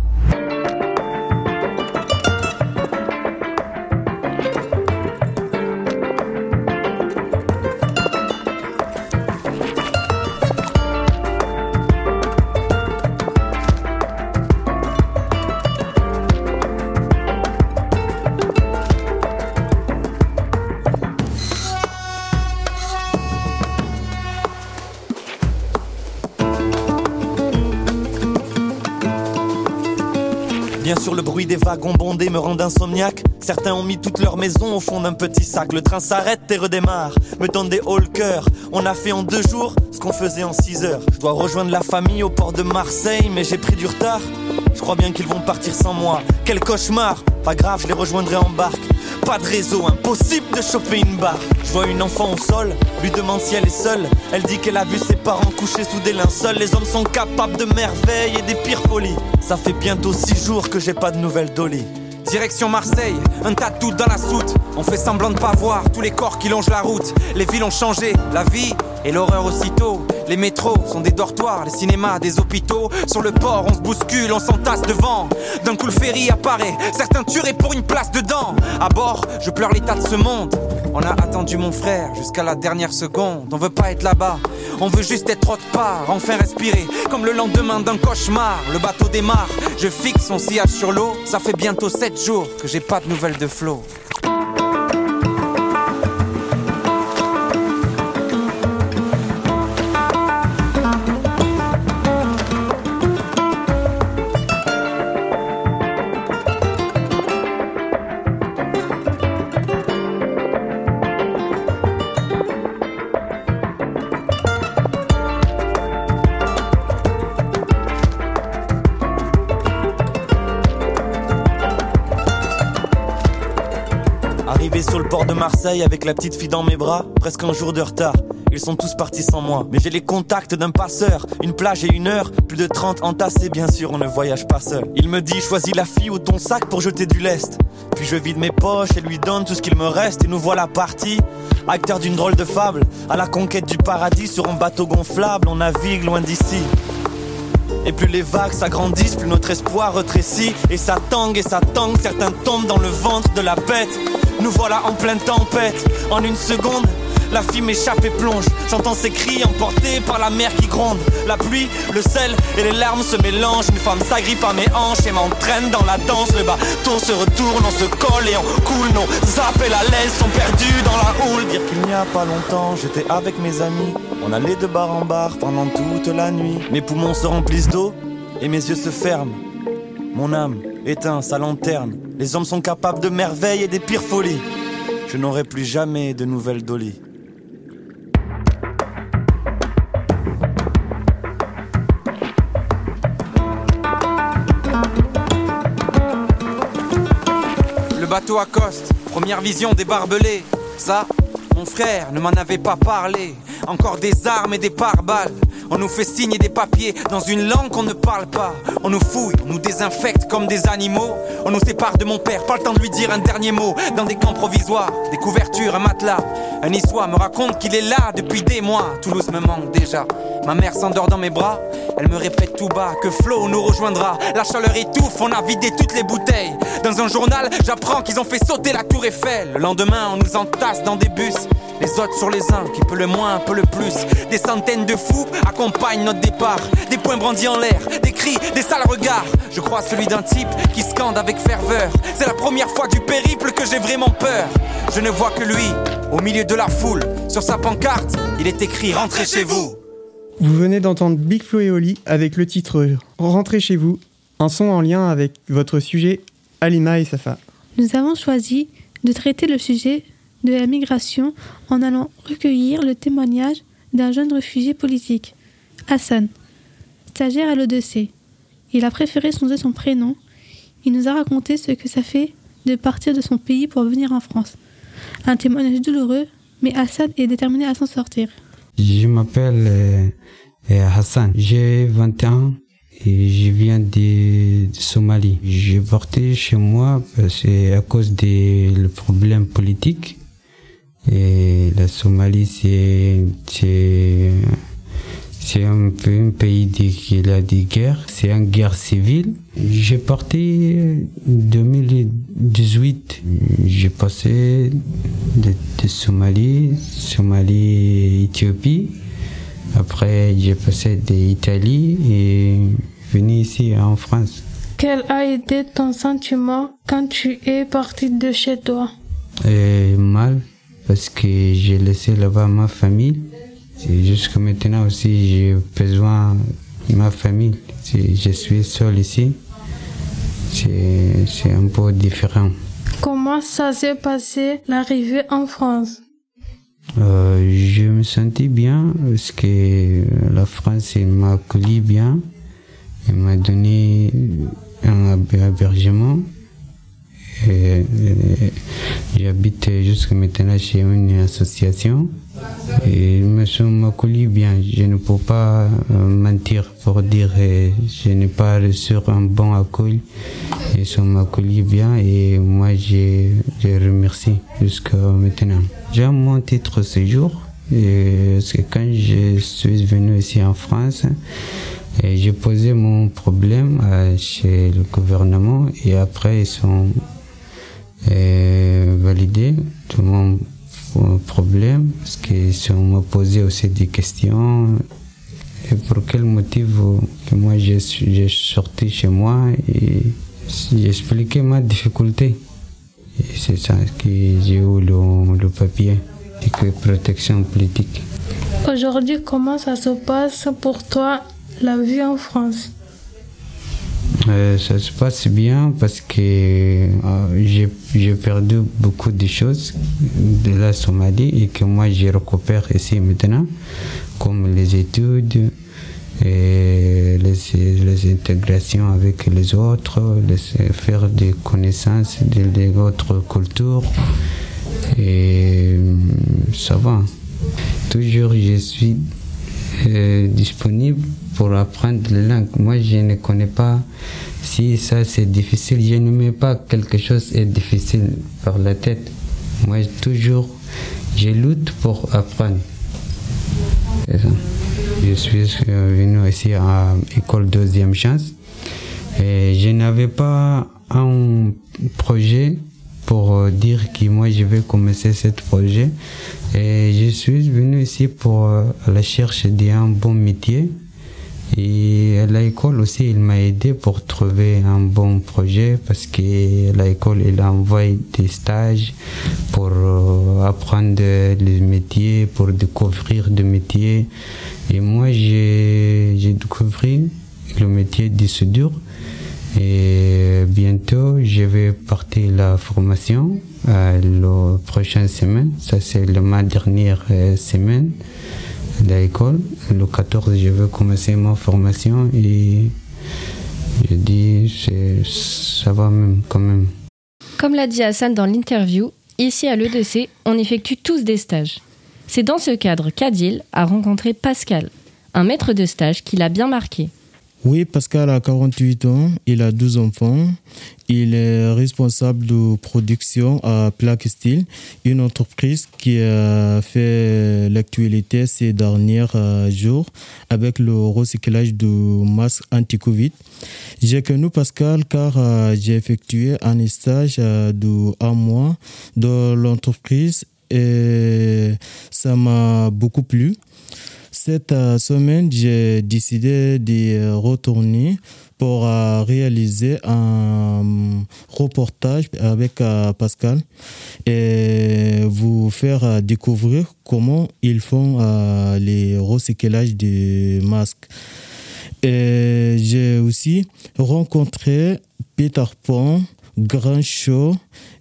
Bien sûr, le bruit des wagons bondés me rend insomniaque. Certains ont mis toute leur maison au fond d'un petit sac. Le train s'arrête et redémarre, me donne des hauts le cœur. On a fait en 2 jours ce qu'on faisait en 6 heures. Je dois rejoindre la famille au port de Marseille, mais j'ai pris du retard. Je crois bien qu'ils vont partir sans moi. Quel cauchemar! Pas grave, je les rejoindrai en barque. Pas de réseau, impossible de choper une barre. Je vois une enfant au sol, lui demande si elle est seule. Elle dit qu'elle a vu ses parents couchés sous des linceuls. Les hommes sont capables de merveilles et des pires folies. Ça fait bientôt 6 jours que j'ai pas de nouvelles d'Oli. Direction Marseille, un tas de doutes dans la soute. On fait semblant de pas voir tous les corps qui longent la route. Les villes ont changé, la vie et l'horreur aussitôt. Les métros sont des dortoirs, les cinémas des hôpitaux. Sur le port on se bouscule, on s'entasse devant. D'un coup le ferry apparaît, certains tueraient pour une place dedans. À bord, je pleure l'état de ce monde. On a attendu mon frère jusqu'à la dernière seconde. On veut pas être là-bas, on veut juste être autre part. Enfin respirer, comme le lendemain d'un cauchemar. Le bateau démarre, je fixe son sillage sur l'eau. Ça fait bientôt 7 jours que j'ai pas de nouvelles de Flo. De Marseille avec la petite fille dans mes bras, presque un jour de retard. Ils sont tous partis sans moi, mais j'ai les contacts d'un passeur. Une plage et 1 heure, plus de 30 entassés, bien sûr, on ne voyage pas seul. Il me dit, choisis la fille ou ton sac pour jeter du lest. Puis je vide mes poches et lui donne tout ce qu'il me reste. Et nous voilà partis, acteurs d'une drôle de fable. À la conquête du paradis, sur un bateau gonflable, on navigue loin d'ici. Et plus les vagues s'agrandissent, plus notre espoir retrécit. Et ça tangue, certains tombent dans le ventre de la bête. Nous voilà en pleine tempête, en 1 seconde, la fille m'échappe et plonge. J'entends ses cris emportés par la mer qui gronde. La pluie, le sel et les larmes se mélangent. Une femme s'agrippe à mes hanches et m'entraîne dans la danse. Le bateau se retourne, on se colle et on coule. Nos appels à l'aise sont perdus dans la houle. Dire qu'il n'y a pas longtemps, j'étais avec mes amis. On allait de bar en bar pendant toute la nuit. Mes poumons se remplissent d'eau et mes yeux se ferment. Mon âme éteint sa lanterne. Les hommes sont capables de merveilles et des pires folies. Je n'aurai plus jamais de nouvelles d'Oli. Le bateau accoste, première vision des barbelés. Ça, mon frère ne m'en avait pas parlé. Encore des armes et des pare-balles. On nous fait signer des papiers dans une langue qu'on ne parle pas. On nous fouille, on nous désinfecte comme des animaux. On nous sépare de mon père, pas le temps de lui dire un dernier mot. Dans des camps provisoires, des couvertures, un matelas. Un niçois me raconte qu'il est là depuis des mois. Toulouse me manque déjà. Ma mère s'endort dans mes bras. Elle me répète tout bas que Flo nous rejoindra. La chaleur étouffe, on a vidé toutes les bouteilles. Dans un journal, j'apprends qu'ils ont fait sauter la tour Eiffel. Le lendemain, on nous entasse dans des bus. Les autres sur les uns, qui peut le moins, peut le plus. Des centaines de fous accompagnent notre départ. Des poings brandis en l'air, des cris, des sales regards. Je crois celui d'un type qui scande avec ferveur. C'est la première fois du périple que j'ai vraiment peur. Je ne vois que lui, au milieu de la foule. Sur sa pancarte, il est écrit « Rentrez chez vous ». Vous venez d'entendre Big Flo et Oli avec le titre « Rentrez chez vous », un son en lien avec votre sujet Halima et Safa. Nous avons choisi de traiter le sujet de la migration en allant recueillir le témoignage d'un jeune réfugié politique, Hassan, stagiaire à l'E2C. Il a préféré changer son prénom. Il nous a raconté ce que ça fait de partir de son pays pour venir en France. Un témoignage douloureux, mais Hassan est déterminé à s'en sortir. Je m'appelle Hassan, j'ai 21 ans et je viens de Somalie. J'ai porté chez moi parce que à cause des problèmes politiques. Et la Somalie, c'est un peu un pays qui a des guerres, c'est une guerre civile. J'ai parti en 2018, j'ai passé de Somalie, Éthiopie. Après, j'ai passé d'Italie et venu ici en France. Quel a été ton sentiment quand tu es parti de chez toi? Mal, parce que j'ai laissé là-bas ma famille. Et jusqu'à maintenant aussi, j'ai besoin de ma famille. Je suis seul ici. C'est un peu différent. Comment ça s'est passé l'arrivée en France? Je me sentais bien parce que la France m'a accueilli bien. Elle m'a donné un hébergement. Et j'habite jusqu'à maintenant chez une association et ils me sont accueillis bien. Je ne peux pas mentir pour dire que je n'ai pas reçu un bon accueil. Ils sont accueillis bien et moi je remercie jusqu'à maintenant. J'ai mon titre séjour et c'est quand je suis venu ici en France. Et j'ai posé mon problème chez le gouvernement et après ils sont validés tout mon problème parce qu'ils m'ont posé aussi des questions. Et pour quel motif que moi j'ai sorti chez moi et j'ai expliqué ma difficulté. Et c'est ça que j'ai eu le papier, c'est que protection politique. Aujourd'hui, comment ça se passe pour toi? La vie en France? Ça se passe bien parce que j'ai perdu beaucoup de choses de la Somalie et que moi je récupère ici maintenant, comme les études, et les intégrations avec les autres, faire des connaissances des autres cultures et ça va. Toujours je suis disponible pour apprendre les langues. Moi, je ne connais pas. Si ça, c'est difficile, je ne mets pas quelque chose est difficile par la tête. Moi, toujours, je lutte pour apprendre. C'est ça. Je suis venu ici à l'école Deuxième Chance. Et je n'avais pas un projet pour dire que moi, je vais commencer ce projet. Et je suis venu ici pour la recherche d'un bon métier. Et à l'école aussi, il m'a aidé pour trouver un bon projet parce que l'école, il envoie des stages pour apprendre les métiers, pour découvrir des métiers. Et moi, j'ai découvert le métier de soudure. Et bientôt, je vais partir la formation la prochaine semaine. Ça, c'est ma dernière semaine. L'école. Le 14, je vais commencer ma formation et je dis ça va même quand même. Comme l'a dit Hassan dans l'interview, ici à l'EDC, on effectue tous des stages. C'est dans ce cadre qu'Adil a rencontré Pascal, un maître de stage qui l'a bien marqué. Oui, Pascal a 48 ans, il a 12 enfants. Il est responsable de production à Plaque Steel, une entreprise qui a fait l'actualité ces derniers jours avec le recyclage de masques anti-Covid. J'ai connu Pascal car j'ai effectué un stage de 1 mois dans l'entreprise et ça m'a beaucoup plu. Cette semaine, j'ai décidé de retourner pour réaliser un reportage avec Pascal et vous faire découvrir comment ils font les recyclages des masques. Et j'ai aussi rencontré Peter Pan, Grincheux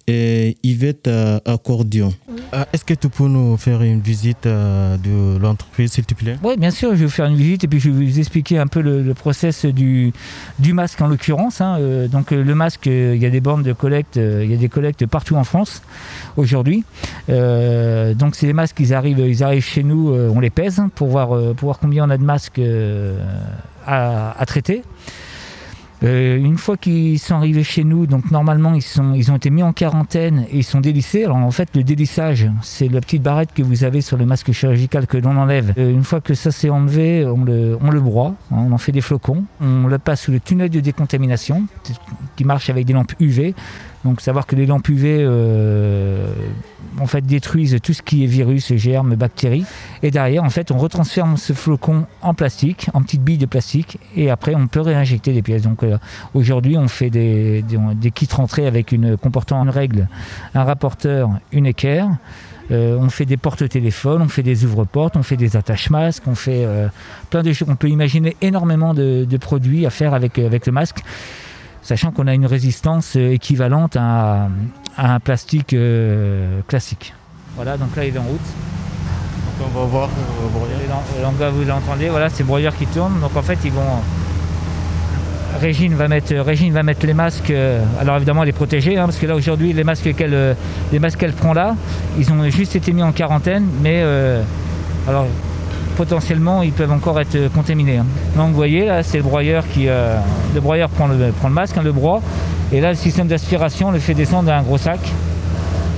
et Yvette Accordion. Est-ce que tu peux nous faire une visite de l'entreprise, s'il te plaît? Oui, bien sûr, je vais vous faire une visite et puis je vais vous expliquer un peu le process du masque en l'occurrence. Donc le masque, il y a des bornes de collecte, il y a des collectes partout en France aujourd'hui. Donc ces masques, ils arrivent chez nous, on les pèse pour voir combien on a de masques à traiter. Une fois qu'ils sont arrivés chez nous, donc normalement ils ont été mis en quarantaine et ils sont dévissés. Alors en fait le dévissage, c'est la petite barrette que vous avez sur le masque chirurgical que l'on enlève. Une fois que ça s'est enlevé, on le broie, hein, on en fait des flocons, on le passe sous le tunnel de décontamination qui marche avec des lampes UV. Donc savoir que les lampes UV en fait détruisent tout ce qui est virus, germes, bactéries. Et derrière en fait on retransforme ce flocon en plastique, en petites billes de plastique, et après on peut réinjecter des pièces. Donc aujourd'hui on fait des kits rentrés avec comportant une règle, un rapporteur, une équerre. On fait des porte-téléphones, on fait des ouvre-portes, on fait des attaches-masques, on fait plein de choses. On peut imaginer énormément de produits à faire avec le masque, sachant qu'on a une résistance équivalente à un plastique classique. Voilà, donc là il est en route. Donc on va voir, on va broyer. Vous l'entendez, voilà, c'est le broyeur qui tourne. Donc en fait ils vont... Régine va mettre les masques. Alors évidemment elle est protégée, hein, parce que là aujourd'hui les masques qu'elle prend là, ils ont juste été mis en quarantaine, mais alors potentiellement ils peuvent encore être contaminés. Hein. Donc vous voyez là c'est le broyeur qui prend le masque, hein, le broie, et là le système d'aspiration le fait descendre à un gros sac.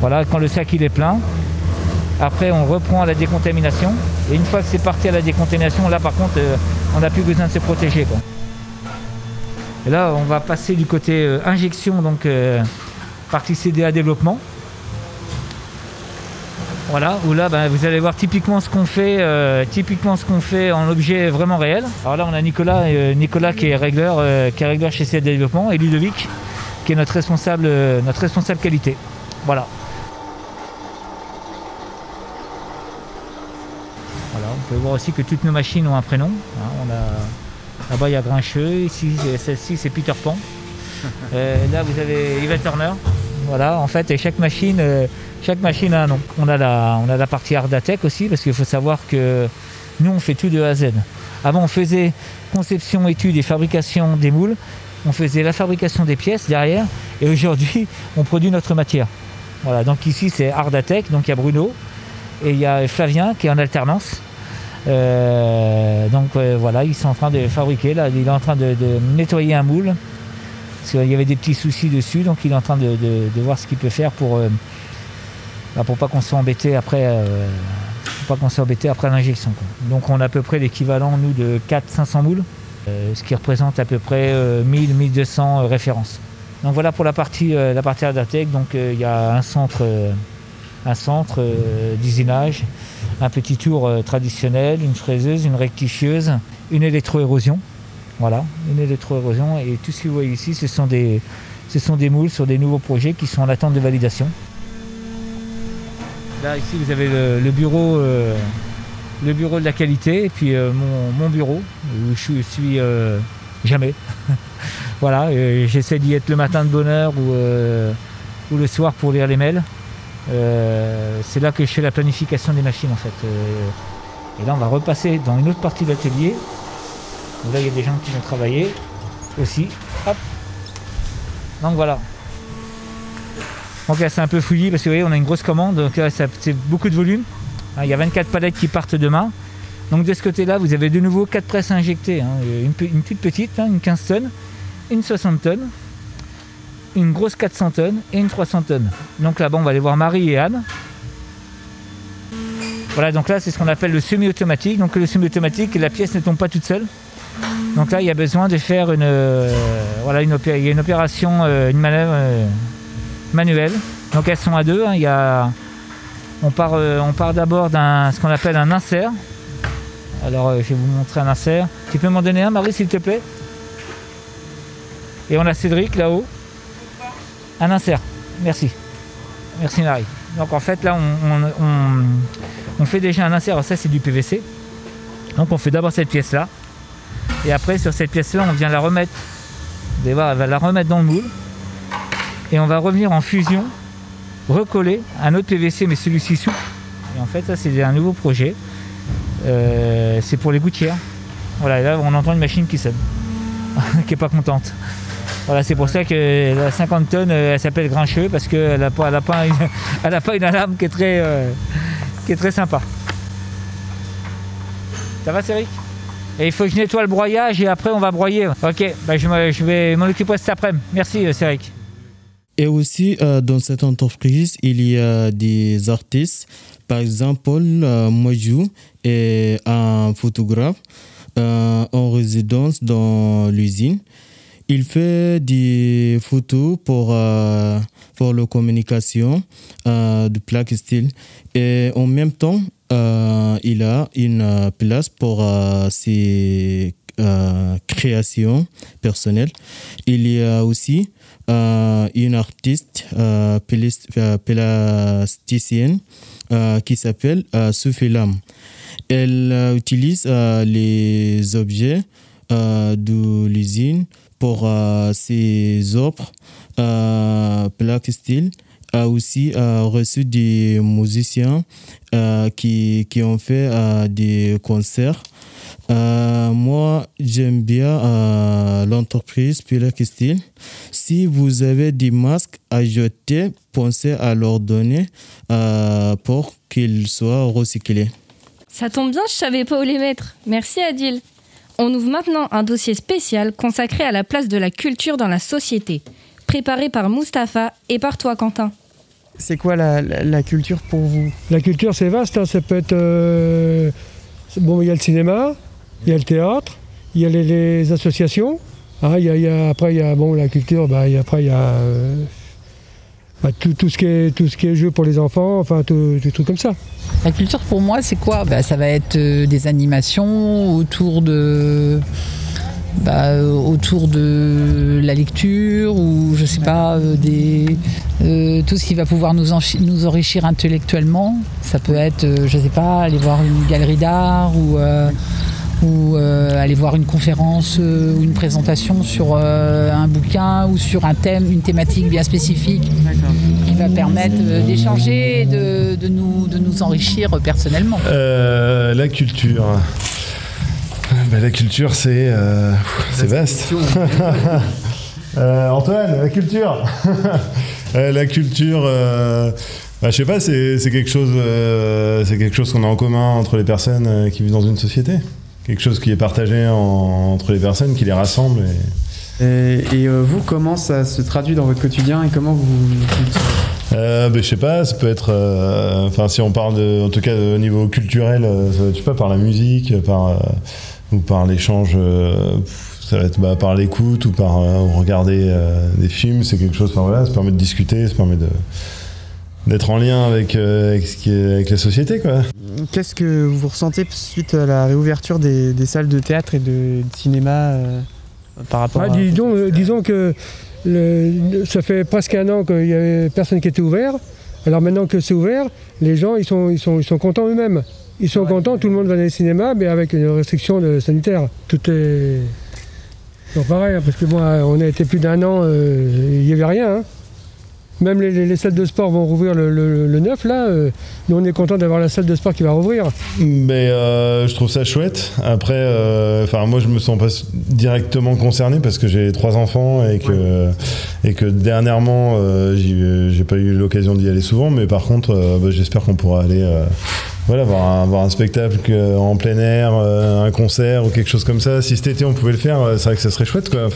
Voilà, quand le sac il est plein, après on reprend à la décontamination, et une fois que c'est parti à la décontamination, là par contre on n'a plus besoin de se protéger, quoi. Et là, on va passer du côté injection, donc partie CDA développement. Voilà, où là, ben, vous allez voir typiquement ce qu'on fait en objet vraiment réel. Alors là, on a Nicolas qui est régleur chez CDA développement, et Ludovic qui est notre responsable qualité. Voilà. Voilà, on peut voir aussi que toutes nos machines ont un prénom. Hein, là-bas, il y a Grincheux, ici, celle-ci, c'est Peter Pan. Là, vous avez Yvette Turner. Voilà, en fait, et chaque machine a un nom. On a la partie Ardatech aussi, parce qu'il faut savoir que nous, on fait tout de A à Z. Avant, on faisait conception, étude et fabrication des moules. On faisait la fabrication des pièces derrière. Et aujourd'hui, on produit notre matière. Voilà, donc ici, c'est Ardatech. Donc, il y a Bruno et il y a Flavien qui est en alternance. Donc voilà, ils sont en train de fabriquer là, il est en train de nettoyer un moule parce qu'il y avait des petits soucis dessus, donc il est en train de voir ce qu'il peut faire pour pas qu'on soit embêté après l'injection, quoi. Donc on a à peu près l'équivalent nous de 400-500 moules, ce qui représente à peu près 1000-1200 références. Donc voilà pour la partie Ardatech. Donc il y a un centre d'usinage, un petit tour traditionnel, une fraiseuse, une rectifieuse, une électroérosion. Voilà, une électroérosion. Et tout ce que vous voyez ici, ce sont des moules sur des nouveaux projets qui sont en attente de validation. Là, ici, vous avez le bureau de la qualité, et puis mon bureau, où je suis jamais. Voilà, j'essaie d'y être le matin de bonne heure ou le soir pour lire les mails. C'est là que je fais la planification des machines en fait. Et là on va repasser dans une autre partie de l'atelier. Donc là il y a des gens qui vont travailler aussi. Hop. Donc voilà. Donc là c'est un peu fouillis parce que vous voyez on a une grosse commande. Donc là c'est beaucoup de volume. Il y a 24 palettes qui partent demain. Donc de ce côté là vous avez de nouveau 4 presses à injecter. Hein. Une toute petite, hein, une 15 tonnes, une 60 tonnes. Une grosse 400 tonnes et une 300 tonnes. Donc là-bas, on va aller voir Marie et Anne. Voilà, donc là, c'est ce qu'on appelle le semi-automatique. Donc le semi-automatique, la pièce ne tombe pas toute seule. Donc là, il y a besoin de faire une opération, une manœuvre manuelle. Donc elles sont à deux. Hein, on part d'abord d'un ce qu'on appelle un insert. Alors, je vais vous montrer un insert. Tu peux m'en donner un, Marie, s'il te plaît? Et on a Cédric, là-haut. Un insert, merci. Merci Marie. Donc en fait là on fait déjà un insert, alors ça c'est du PVC. Donc on fait d'abord cette pièce là, et après sur cette pièce là on vient la remettre. Vous allez voir, elle va la remettre dans le moule, et on va revenir en fusion, recoller un autre PVC mais celui-ci souple. Et en fait ça c'est un nouveau projet, c'est pour les gouttières. Voilà, et là on entend une machine qui sonne, qui n'est pas contente. Voilà, c'est pour ça que la 50 tonnes, elle s'appelle Grincheux, parce qu'elle n'a pas une alarme qui est très sympa. Ça va, Cédric ? Et il faut que je nettoie le broyage et après on va broyer. Ok, bah je vais m'en occuper cet après-midi. Merci Cédric. Et aussi, dans cette entreprise, il y a des artistes. Par exemple, moi je suis un photographe en résidence dans l'usine. Il fait des photos pour la communication de Plaque Steel. Et en même temps, il a une place pour ses créations personnelles. Il y a aussi une artiste plasticienne qui s'appelle Sophie Lam. Elle utilise les objets de l'usine pour ses œuvres. Plaque Steel a aussi reçu des musiciens qui ont fait des concerts. Moi, j'aime bien l'entreprise Plaque Steel. Si vous avez des masques à jeter, pensez à leur donner pour qu'ils soient recyclés. Ça tombe bien, je savais pas où les mettre. Merci Adil. On ouvre maintenant un dossier spécial consacré à la place de la culture dans la société, préparé par Moustapha et par toi Quentin. C'est quoi la culture pour vous ? La culture c'est vaste, hein. Ça peut être... Bon, il y a le cinéma, il y a le théâtre, il y a les associations. Hein, après, il y a la culture, après, il y a tout ce qui est jeu pour les enfants, enfin, tout truc comme ça. La culture, pour moi, c'est quoi ? Ça va être des animations autour de la lecture ou, je sais pas, tout ce qui va pouvoir nous enrichir intellectuellement. Ça peut être, aller voir une galerie d'art ou aller voir une conférence ou une présentation sur un bouquin ou sur un thème, une thématique bien spécifique. D'accord. Qui va permettre d'échanger et de nous enrichir personnellement. La culture... la culture, c'est vaste. Antoine, la culture. La culture, je sais pas, c'est quelque chose qu'on a en commun entre les personnes qui vivent dans une société. Quelque chose qui est partagé entre les personnes, qui les rassemble. Et vous, comment ça se traduit dans votre quotidien et comment vous... je sais pas, ça peut être... si on parle au niveau culturel, je sais pas, par la musique, ou par l'échange, ça va être par l'écoute ou par regarder des films, c'est quelque chose, ça permet de discuter, ça permet d'être en lien avec la société, quoi. Qu'est-ce que vous ressentez suite à la réouverture des salles de théâtre et de cinéma par rapport à... Disons que ça fait presque un an qu'il n'y avait personne qui était ouvert, alors maintenant que c'est ouvert, les gens ils sont contents eux-mêmes. Ils sont contents, tout le monde va dans les cinémas, mais avec une restriction sanitaire. Tout est pareil, parce que on a été plus d'un an, il n'y avait rien. Hein. Même les salles de sport vont rouvrir le 9, là. Nous, on est contents d'avoir la salle de sport qui va rouvrir. Mais je trouve ça chouette. Après, moi, je me sens pas directement concerné parce que j'ai 3 enfants et que dernièrement, j'ai pas eu l'occasion d'y aller souvent. Mais par contre, j'espère qu'on pourra aller... voir un spectacle en plein air, un concert ou quelque chose comme ça. Si cet été on pouvait le faire, c'est vrai que ça serait chouette, quoi.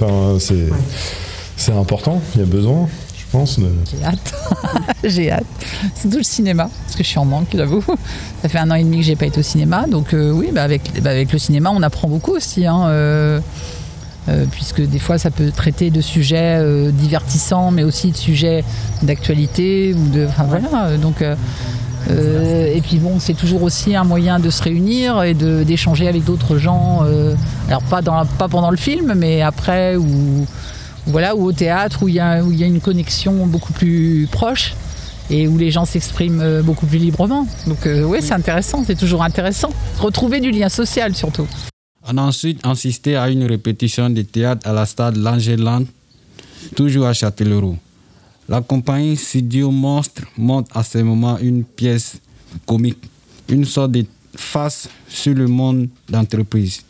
C'est important, il y a besoin, je pense. J'ai hâte. Surtout le cinéma, parce que je suis en manque, j'avoue. Ça fait 1 an et demi que j'ai pas été au cinéma, donc avec le cinéma on apprend beaucoup aussi, hein. Puisque des fois ça peut traiter de sujets divertissants, mais aussi de sujets d'actualité ou de... et puis c'est toujours aussi un moyen de se réunir et d'échanger avec d'autres gens, alors pas pendant le film, mais après ou au théâtre, où il y a une connexion beaucoup plus proche et où les gens s'expriment beaucoup plus librement. Donc c'est intéressant, c'est toujours intéressant. Retrouver du lien social surtout. On a ensuite assisté à une répétition de théâtre à la stade Langerland, toujours à Châtellerault. La compagnie Studio Monstre monte à ce moment une pièce comique, une sorte de face sur le monde d'entreprise.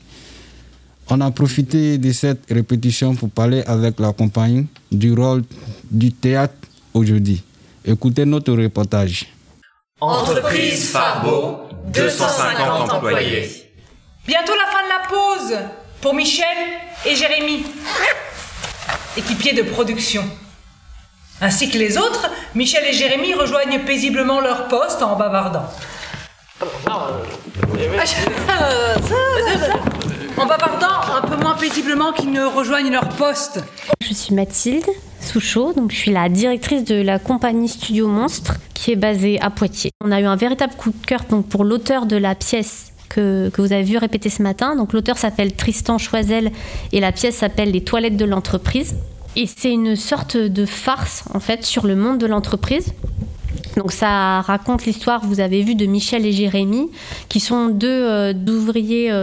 On a profité de cette répétition pour parler avec la compagnie du rôle du théâtre aujourd'hui. Écoutez notre reportage. Entreprise Farbeau, 250 employés. Bientôt la fin de la pause pour Michel et Jérémy, équipiers de production. Ainsi que les autres, Michel et Jérémy rejoignent paisiblement leur poste en bavardant. En bavardant un peu moins paisiblement qu'ils ne rejoignent leur poste. Je suis Mathilde Souchot, donc je suis la directrice de la compagnie Studio Monstre qui est basée à Poitiers. On a eu un véritable coup de cœur donc, pour l'auteur de la pièce que vous avez vu répéter ce matin. Donc, l'auteur s'appelle Tristan Choisel et la pièce s'appelle « Les toilettes de l'entreprise ». Et c'est une sorte de farce, en fait, sur le monde de l'entreprise. Donc, ça raconte l'histoire, vous avez vu, de Michel et Jérémy, qui sont deux ouvriers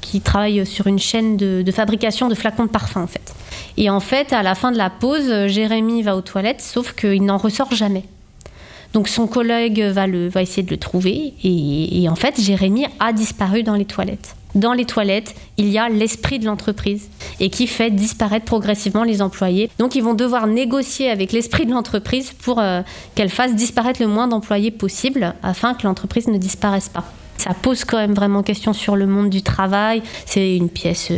qui travaillent sur une chaîne de fabrication de flacons de parfum, en fait. Et en fait, à la fin de la pause, Jérémy va aux toilettes, sauf qu'il n'en ressort jamais. Donc, son collègue va essayer de le trouver. Et en fait, Jérémy a disparu dans les toilettes. Dans les toilettes, il y a l'esprit de l'entreprise et qui fait disparaître progressivement les employés. Donc, ils vont devoir négocier avec l'esprit de l'entreprise pour qu'elle fasse disparaître le moins d'employés possible afin que l'entreprise ne disparaisse pas. Ça pose quand même vraiment question sur le monde du travail. C'est une pièce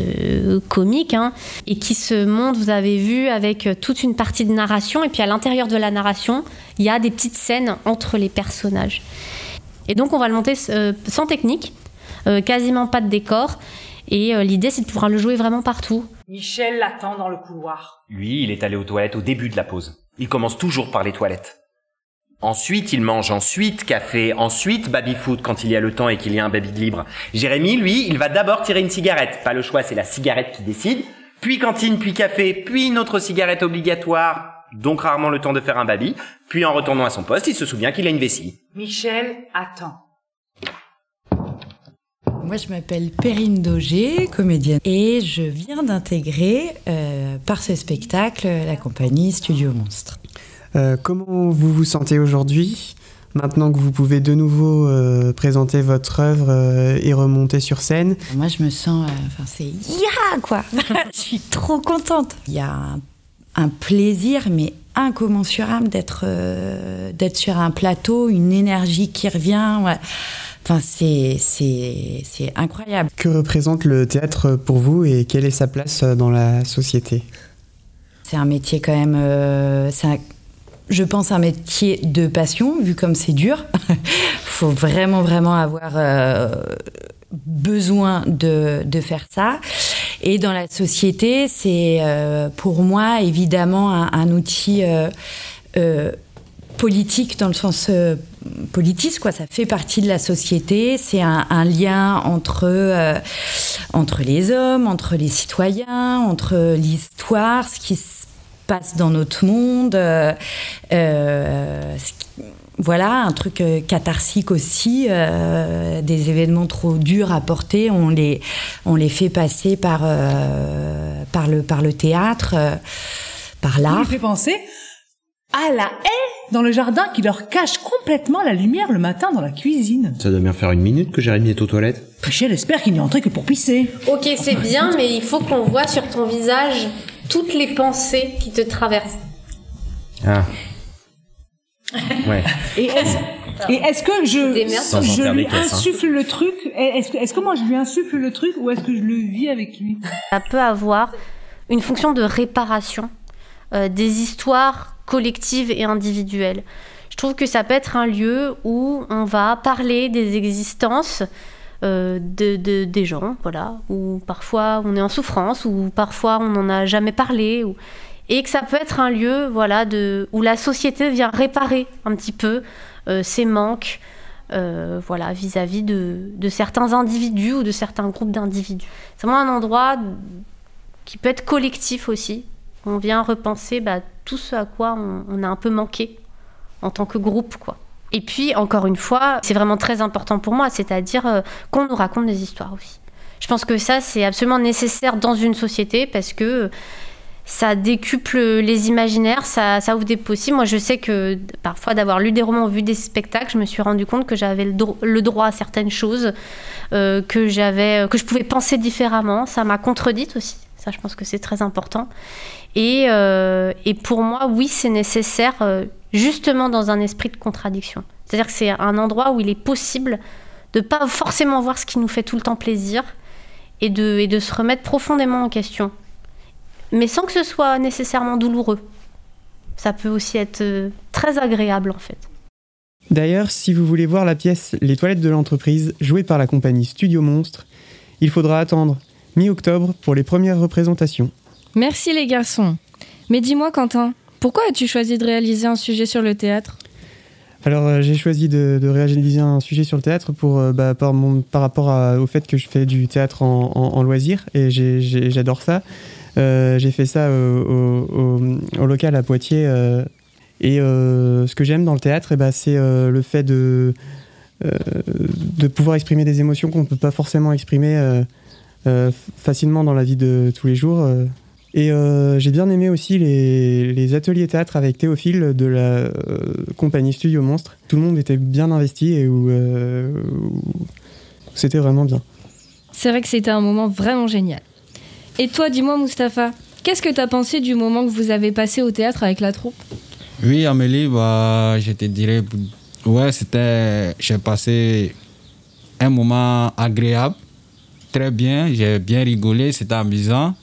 comique hein, et qui se monte, vous avez vu, avec toute une partie de narration. Et puis, à l'intérieur de la narration, il y a des petites scènes entre les personnages. Et donc, on va le monter sans technique. Quasiment pas de décor et l'idée c'est de pouvoir le jouer vraiment partout. Michel l'attend dans le couloir. Lui, il est allé aux toilettes au début de la pause. Il commence toujours par les toilettes. Ensuite, il mange, ensuite café, ensuite baby-foot quand il y a le temps et qu'il y a un baby de libre. Jérémy, lui, il va d'abord tirer une cigarette. Pas le choix, c'est la cigarette qui décide. Puis cantine, puis café, puis une autre cigarette obligatoire. Donc rarement le temps de faire un baby. Puis en retournant à son poste, il se souvient qu'il a une vessie. Michel attend. Moi, je m'appelle Perrine Daugé, comédienne, et je viens d'intégrer par ce spectacle la compagnie Studio Monstre. Comment vous vous sentez aujourd'hui, maintenant que vous pouvez de nouveau présenter votre œuvre et remonter sur scène? Moi, je me sens... c'est yeah, quoi. Je suis trop contente. Il y a un plaisir, mais incommensurable d'être sur un plateau, une énergie qui revient... Ouais. Enfin, c'est incroyable. Que représente le théâtre pour vous et quelle est sa place dans la société? C'est un métier quand même... je pense un métier de passion, vu comme c'est dur. Il faut vraiment, vraiment avoir besoin de faire ça. Et dans la société, c'est pour moi évidemment un outil... politique dans le sens politiste, quoi. Ça fait partie de la société, c'est un lien entre les hommes, entre les citoyens, entre l'histoire, ce qui se passe dans notre monde, voilà, un truc catharsique aussi, des événements trop durs à porter, on les fait passer par le théâtre, par l'art. Ça me fait penser à la haie dans le jardin qui leur cache complètement la lumière le matin dans la cuisine. Ça doit bien faire une minute que Jérémy est aux toilettes. Michel espère qu'il n'y est entré que pour pisser. Ok, c'est bien, mais il faut qu'on voit sur ton visage toutes les pensées qui te traversent. Ah. Ouais. Et est-ce que je lui insuffle le truc? Est-ce que moi je lui insuffle le truc ou est-ce que je le vis avec lui? Ça peut avoir une fonction de réparation des histoires collective et individuelle. Je trouve que ça peut être un lieu où on va parler des existences des gens, voilà, où parfois on est en souffrance, ou parfois on n'en a jamais parlé, et que ça peut être un lieu, voilà, où la société vient réparer un petit peu ses manques, voilà, vis-à-vis de certains individus ou de certains groupes d'individus. C'est vraiment un endroit qui peut être collectif aussi. On vient repenser tout ce à quoi on a un peu manqué en tant que groupe, quoi. Et puis, encore une fois, c'est vraiment très important pour moi, c'est-à-dire qu'on nous raconte des histoires aussi. Je pense que ça, c'est absolument nécessaire dans une société parce que ça décuple les imaginaires, ça ouvre des possibles. Moi, je sais que parfois, d'avoir lu des romans ou vu des spectacles, je me suis rendu compte que j'avais le droit à certaines choses, que je pouvais penser différemment. Ça m'a contredite aussi. Ça, je pense que c'est très important. Et pour moi, oui, c'est nécessaire, justement dans un esprit de contradiction. C'est-à-dire que c'est un endroit où il est possible de pas forcément voir ce qui nous fait tout le temps plaisir et de se remettre profondément en question, mais sans que ce soit nécessairement douloureux. Ça peut aussi être très agréable en fait. D'ailleurs, si vous voulez voir la pièce Les Toilettes de l'entreprise, jouée par la compagnie Studio Monstre, il faudra attendre mi-octobre pour les premières représentations. Merci les garçons. Mais dis-moi Quentin, pourquoi as-tu choisi de réaliser un sujet sur le théâtre ? Alors j'ai choisi de réaliser un sujet sur le théâtre par rapport au fait que je fais du théâtre en loisir et j'adore ça. J'ai fait ça au local à Poitiers et ce que j'aime dans le théâtre, c'est le fait de pouvoir exprimer des émotions qu'on ne peut pas forcément exprimer facilement dans la vie de tous les jours. Et j'ai bien aimé aussi les ateliers théâtre avec Théophile de la compagnie Studio Monstre. Tout le monde était bien investi et où c'était vraiment bien. C'est vrai que c'était un moment vraiment génial. Et toi, dis-moi Moustapha, qu'est-ce que t'as pensé du moment que vous avez passé au théâtre avec la troupe ? Oui Amélie, je te dirais, ouais, j'ai passé un moment agréable, très bien, j'ai bien rigolé, c'était amusant.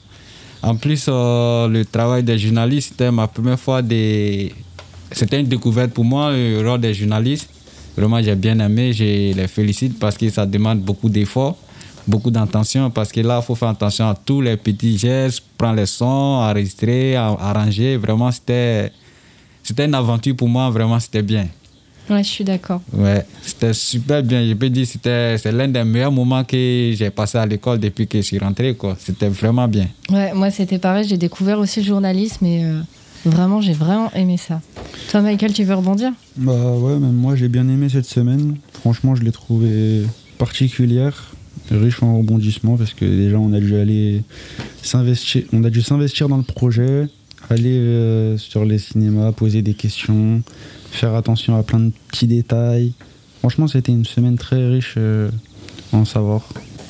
En plus, le travail des journalistes, c'était ma première fois, c'était une découverte pour moi, le rôle des journalistes. Vraiment, j'ai bien aimé, je les félicite parce que ça demande beaucoup d'efforts, beaucoup d'attention, parce que là, il faut faire attention à tous les petits gestes, prendre les sons, enregistrer, arranger. Vraiment, c'était une aventure pour moi, vraiment, c'était bien. Ouais, je suis d'accord. Ouais, c'était super bien. Je peux dire que c'est l'un des meilleurs moments que j'ai passé à l'école depuis que je suis rentré, quoi. C'était vraiment bien. Ouais, moi, c'était pareil. J'ai découvert aussi le journalisme et vraiment, j'ai vraiment aimé ça. Toi, Michael, tu veux rebondir ? Ouais, même moi, j'ai bien aimé cette semaine. Franchement, je l'ai trouvée particulière, riche en rebondissements parce que déjà, on a dû aller s'investir. On a dû s'investir dans le projet, aller sur les cinémas, poser des questions, faire attention à plein de petits détails. Franchement, c'était une semaine très riche en savoir.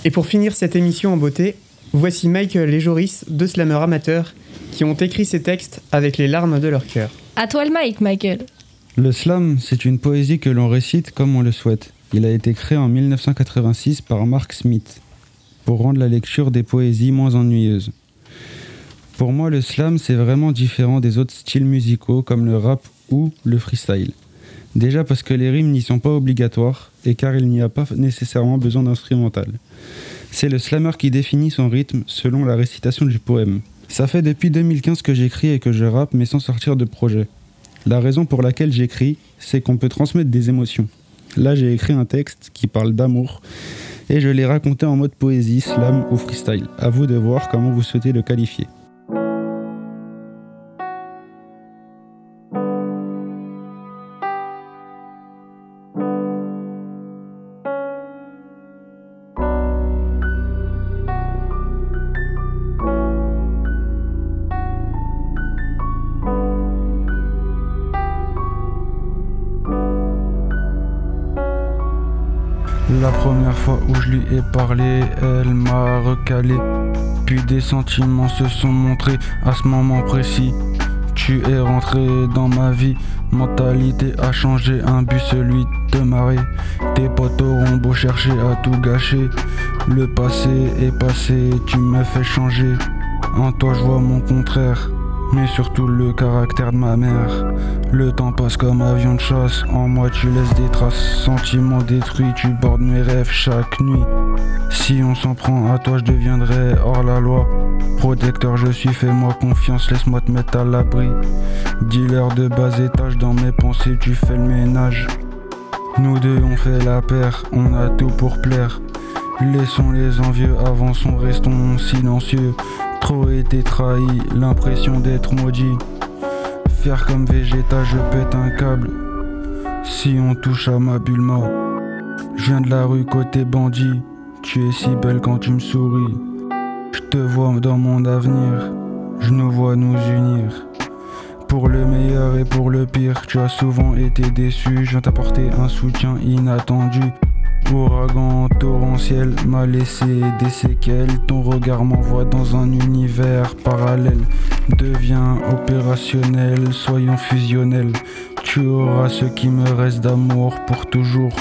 Et pour finir cette émission en beauté, voici Michael et Joris, deux slammeurs amateurs, qui ont écrit ces textes avec les larmes de leur cœur. À toi le mic, Michael. Le slam, c'est une poésie que l'on récite comme on le souhaite. Il a été créé en 1986 par Mark Smith, pour rendre la lecture des poésies moins ennuyeuse. Pour moi, le slam, c'est vraiment différent des autres styles musicaux comme le rap ou le freestyle. Déjà parce que les rimes n'y sont pas obligatoires et car il n'y a pas nécessairement besoin d'instrumental. C'est le slammer qui définit son rythme selon la récitation du poème. Ça fait depuis 2015 que j'écris et que je rappe mais sans sortir de projet. La raison pour laquelle j'écris, c'est qu'on peut transmettre des émotions. Là, j'ai écrit un texte qui parle d'amour et je l'ai raconté en mode poésie, slam ou freestyle. À vous de voir comment vous souhaitez le qualifier. La première fois où je lui ai parlé, elle m'a recalé. Puis des sentiments se sont montrés à ce moment précis. Tu es rentré dans ma vie, mentalité a changé, un but celui de te marrer. Tes potes auront beau chercher à tout gâcher, le passé est passé, tu me fais changer. En toi je vois mon contraire, mais surtout le caractère de ma mère. Le temps passe comme avion de chasse, en moi tu laisses des traces. Sentiments détruits, tu bordes mes rêves chaque nuit. Si on s'en prend à toi, je deviendrai hors la loi. Protecteur je suis, fais-moi confiance, laisse-moi te mettre à l'abri. Dealer de bas étage, dans mes pensées tu fais le ménage. Nous deux on fait la paire, on a tout pour plaire. Laissons les envieux, avançons, restons silencieux. Trop été trahi, l'impression d'être maudit. Faire comme Vegeta, je pète un câble si on touche à ma Bulma. Je viens de la rue côté bandit, tu es si belle quand tu me souris. Je te vois dans mon avenir, je nous vois nous unir. Pour le meilleur et pour le pire, tu as souvent été déçu. Je viens t'apporter un soutien inattendu. Ouragan torrentiel m'a laissé des séquelles. Ton regard m'envoie dans un univers parallèle. Deviens opérationnel, soyons fusionnels. Tu auras ce qui me reste d'amour pour toujours.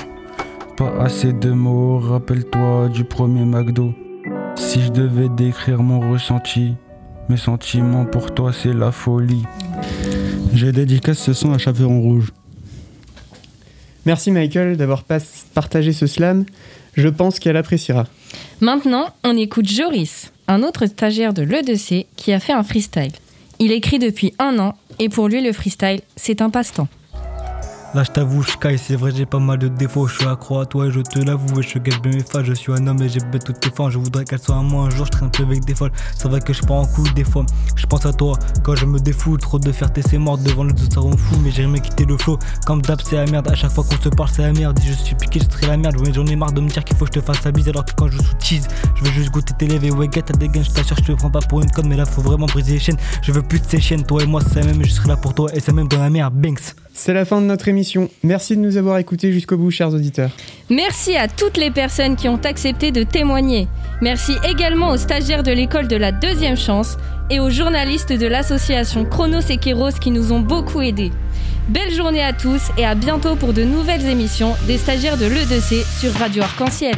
pas assez de mots, rappelle-toi du premier McDo. Si je devais décrire mon ressenti, mes sentiments pour toi c'est la folie. J'ai dédicacé ce son à Chaperon Rouge. Merci Michael d'avoir partagé ce slam, je pense qu'elle appréciera. Maintenant, on écoute Joris, un autre stagiaire de l'E2C qui a fait un freestyle. Il écrit depuis 1 an et pour lui le freestyle c'est un passe-temps. Là je t'avoue je caille, c'est vrai j'ai pas mal de défauts, je suis accro à toi et je te l'avoue et je guette bien mes failles, je suis un homme et j'ai bête toutes tes fins, je voudrais qu'elles soient à moi un jour, je traîne plus avec des folles, c'est vrai que je pars en couille des fois, je pense à toi quand je me défoule, trop de fierté c'est mort, devant les autres ça rend fou, mais j'ai jamais quitté le flow, comme d'hab c'est la merde, à chaque fois qu'on se parle c'est la merde, je suis piqué je serai la merde, mais j'en ai marre de me dire qu'il faut que je te fasse la bise alors que quand je sous-tease, je veux juste goûter tes lèvres et ouais guette à des gains, je t'assure je te prends pas pour une conne, mais là faut vraiment briser les chaînes, je veux plus de ces chaînes, toi et moi c'est la même, je serai là pour toi et c'est même dans la merde, Banks. C'est la fin de notre émission. Merci de nous avoir écoutés jusqu'au bout, chers auditeurs. Merci à toutes les personnes qui ont accepté de témoigner. Merci également aux stagiaires de l'école de la deuxième chance et aux journalistes de l'association Kronos et Keros qui nous ont beaucoup aidés. Belle journée à tous et à bientôt pour de nouvelles émissions des stagiaires de l'E2C sur Radio Arc-en-Ciel.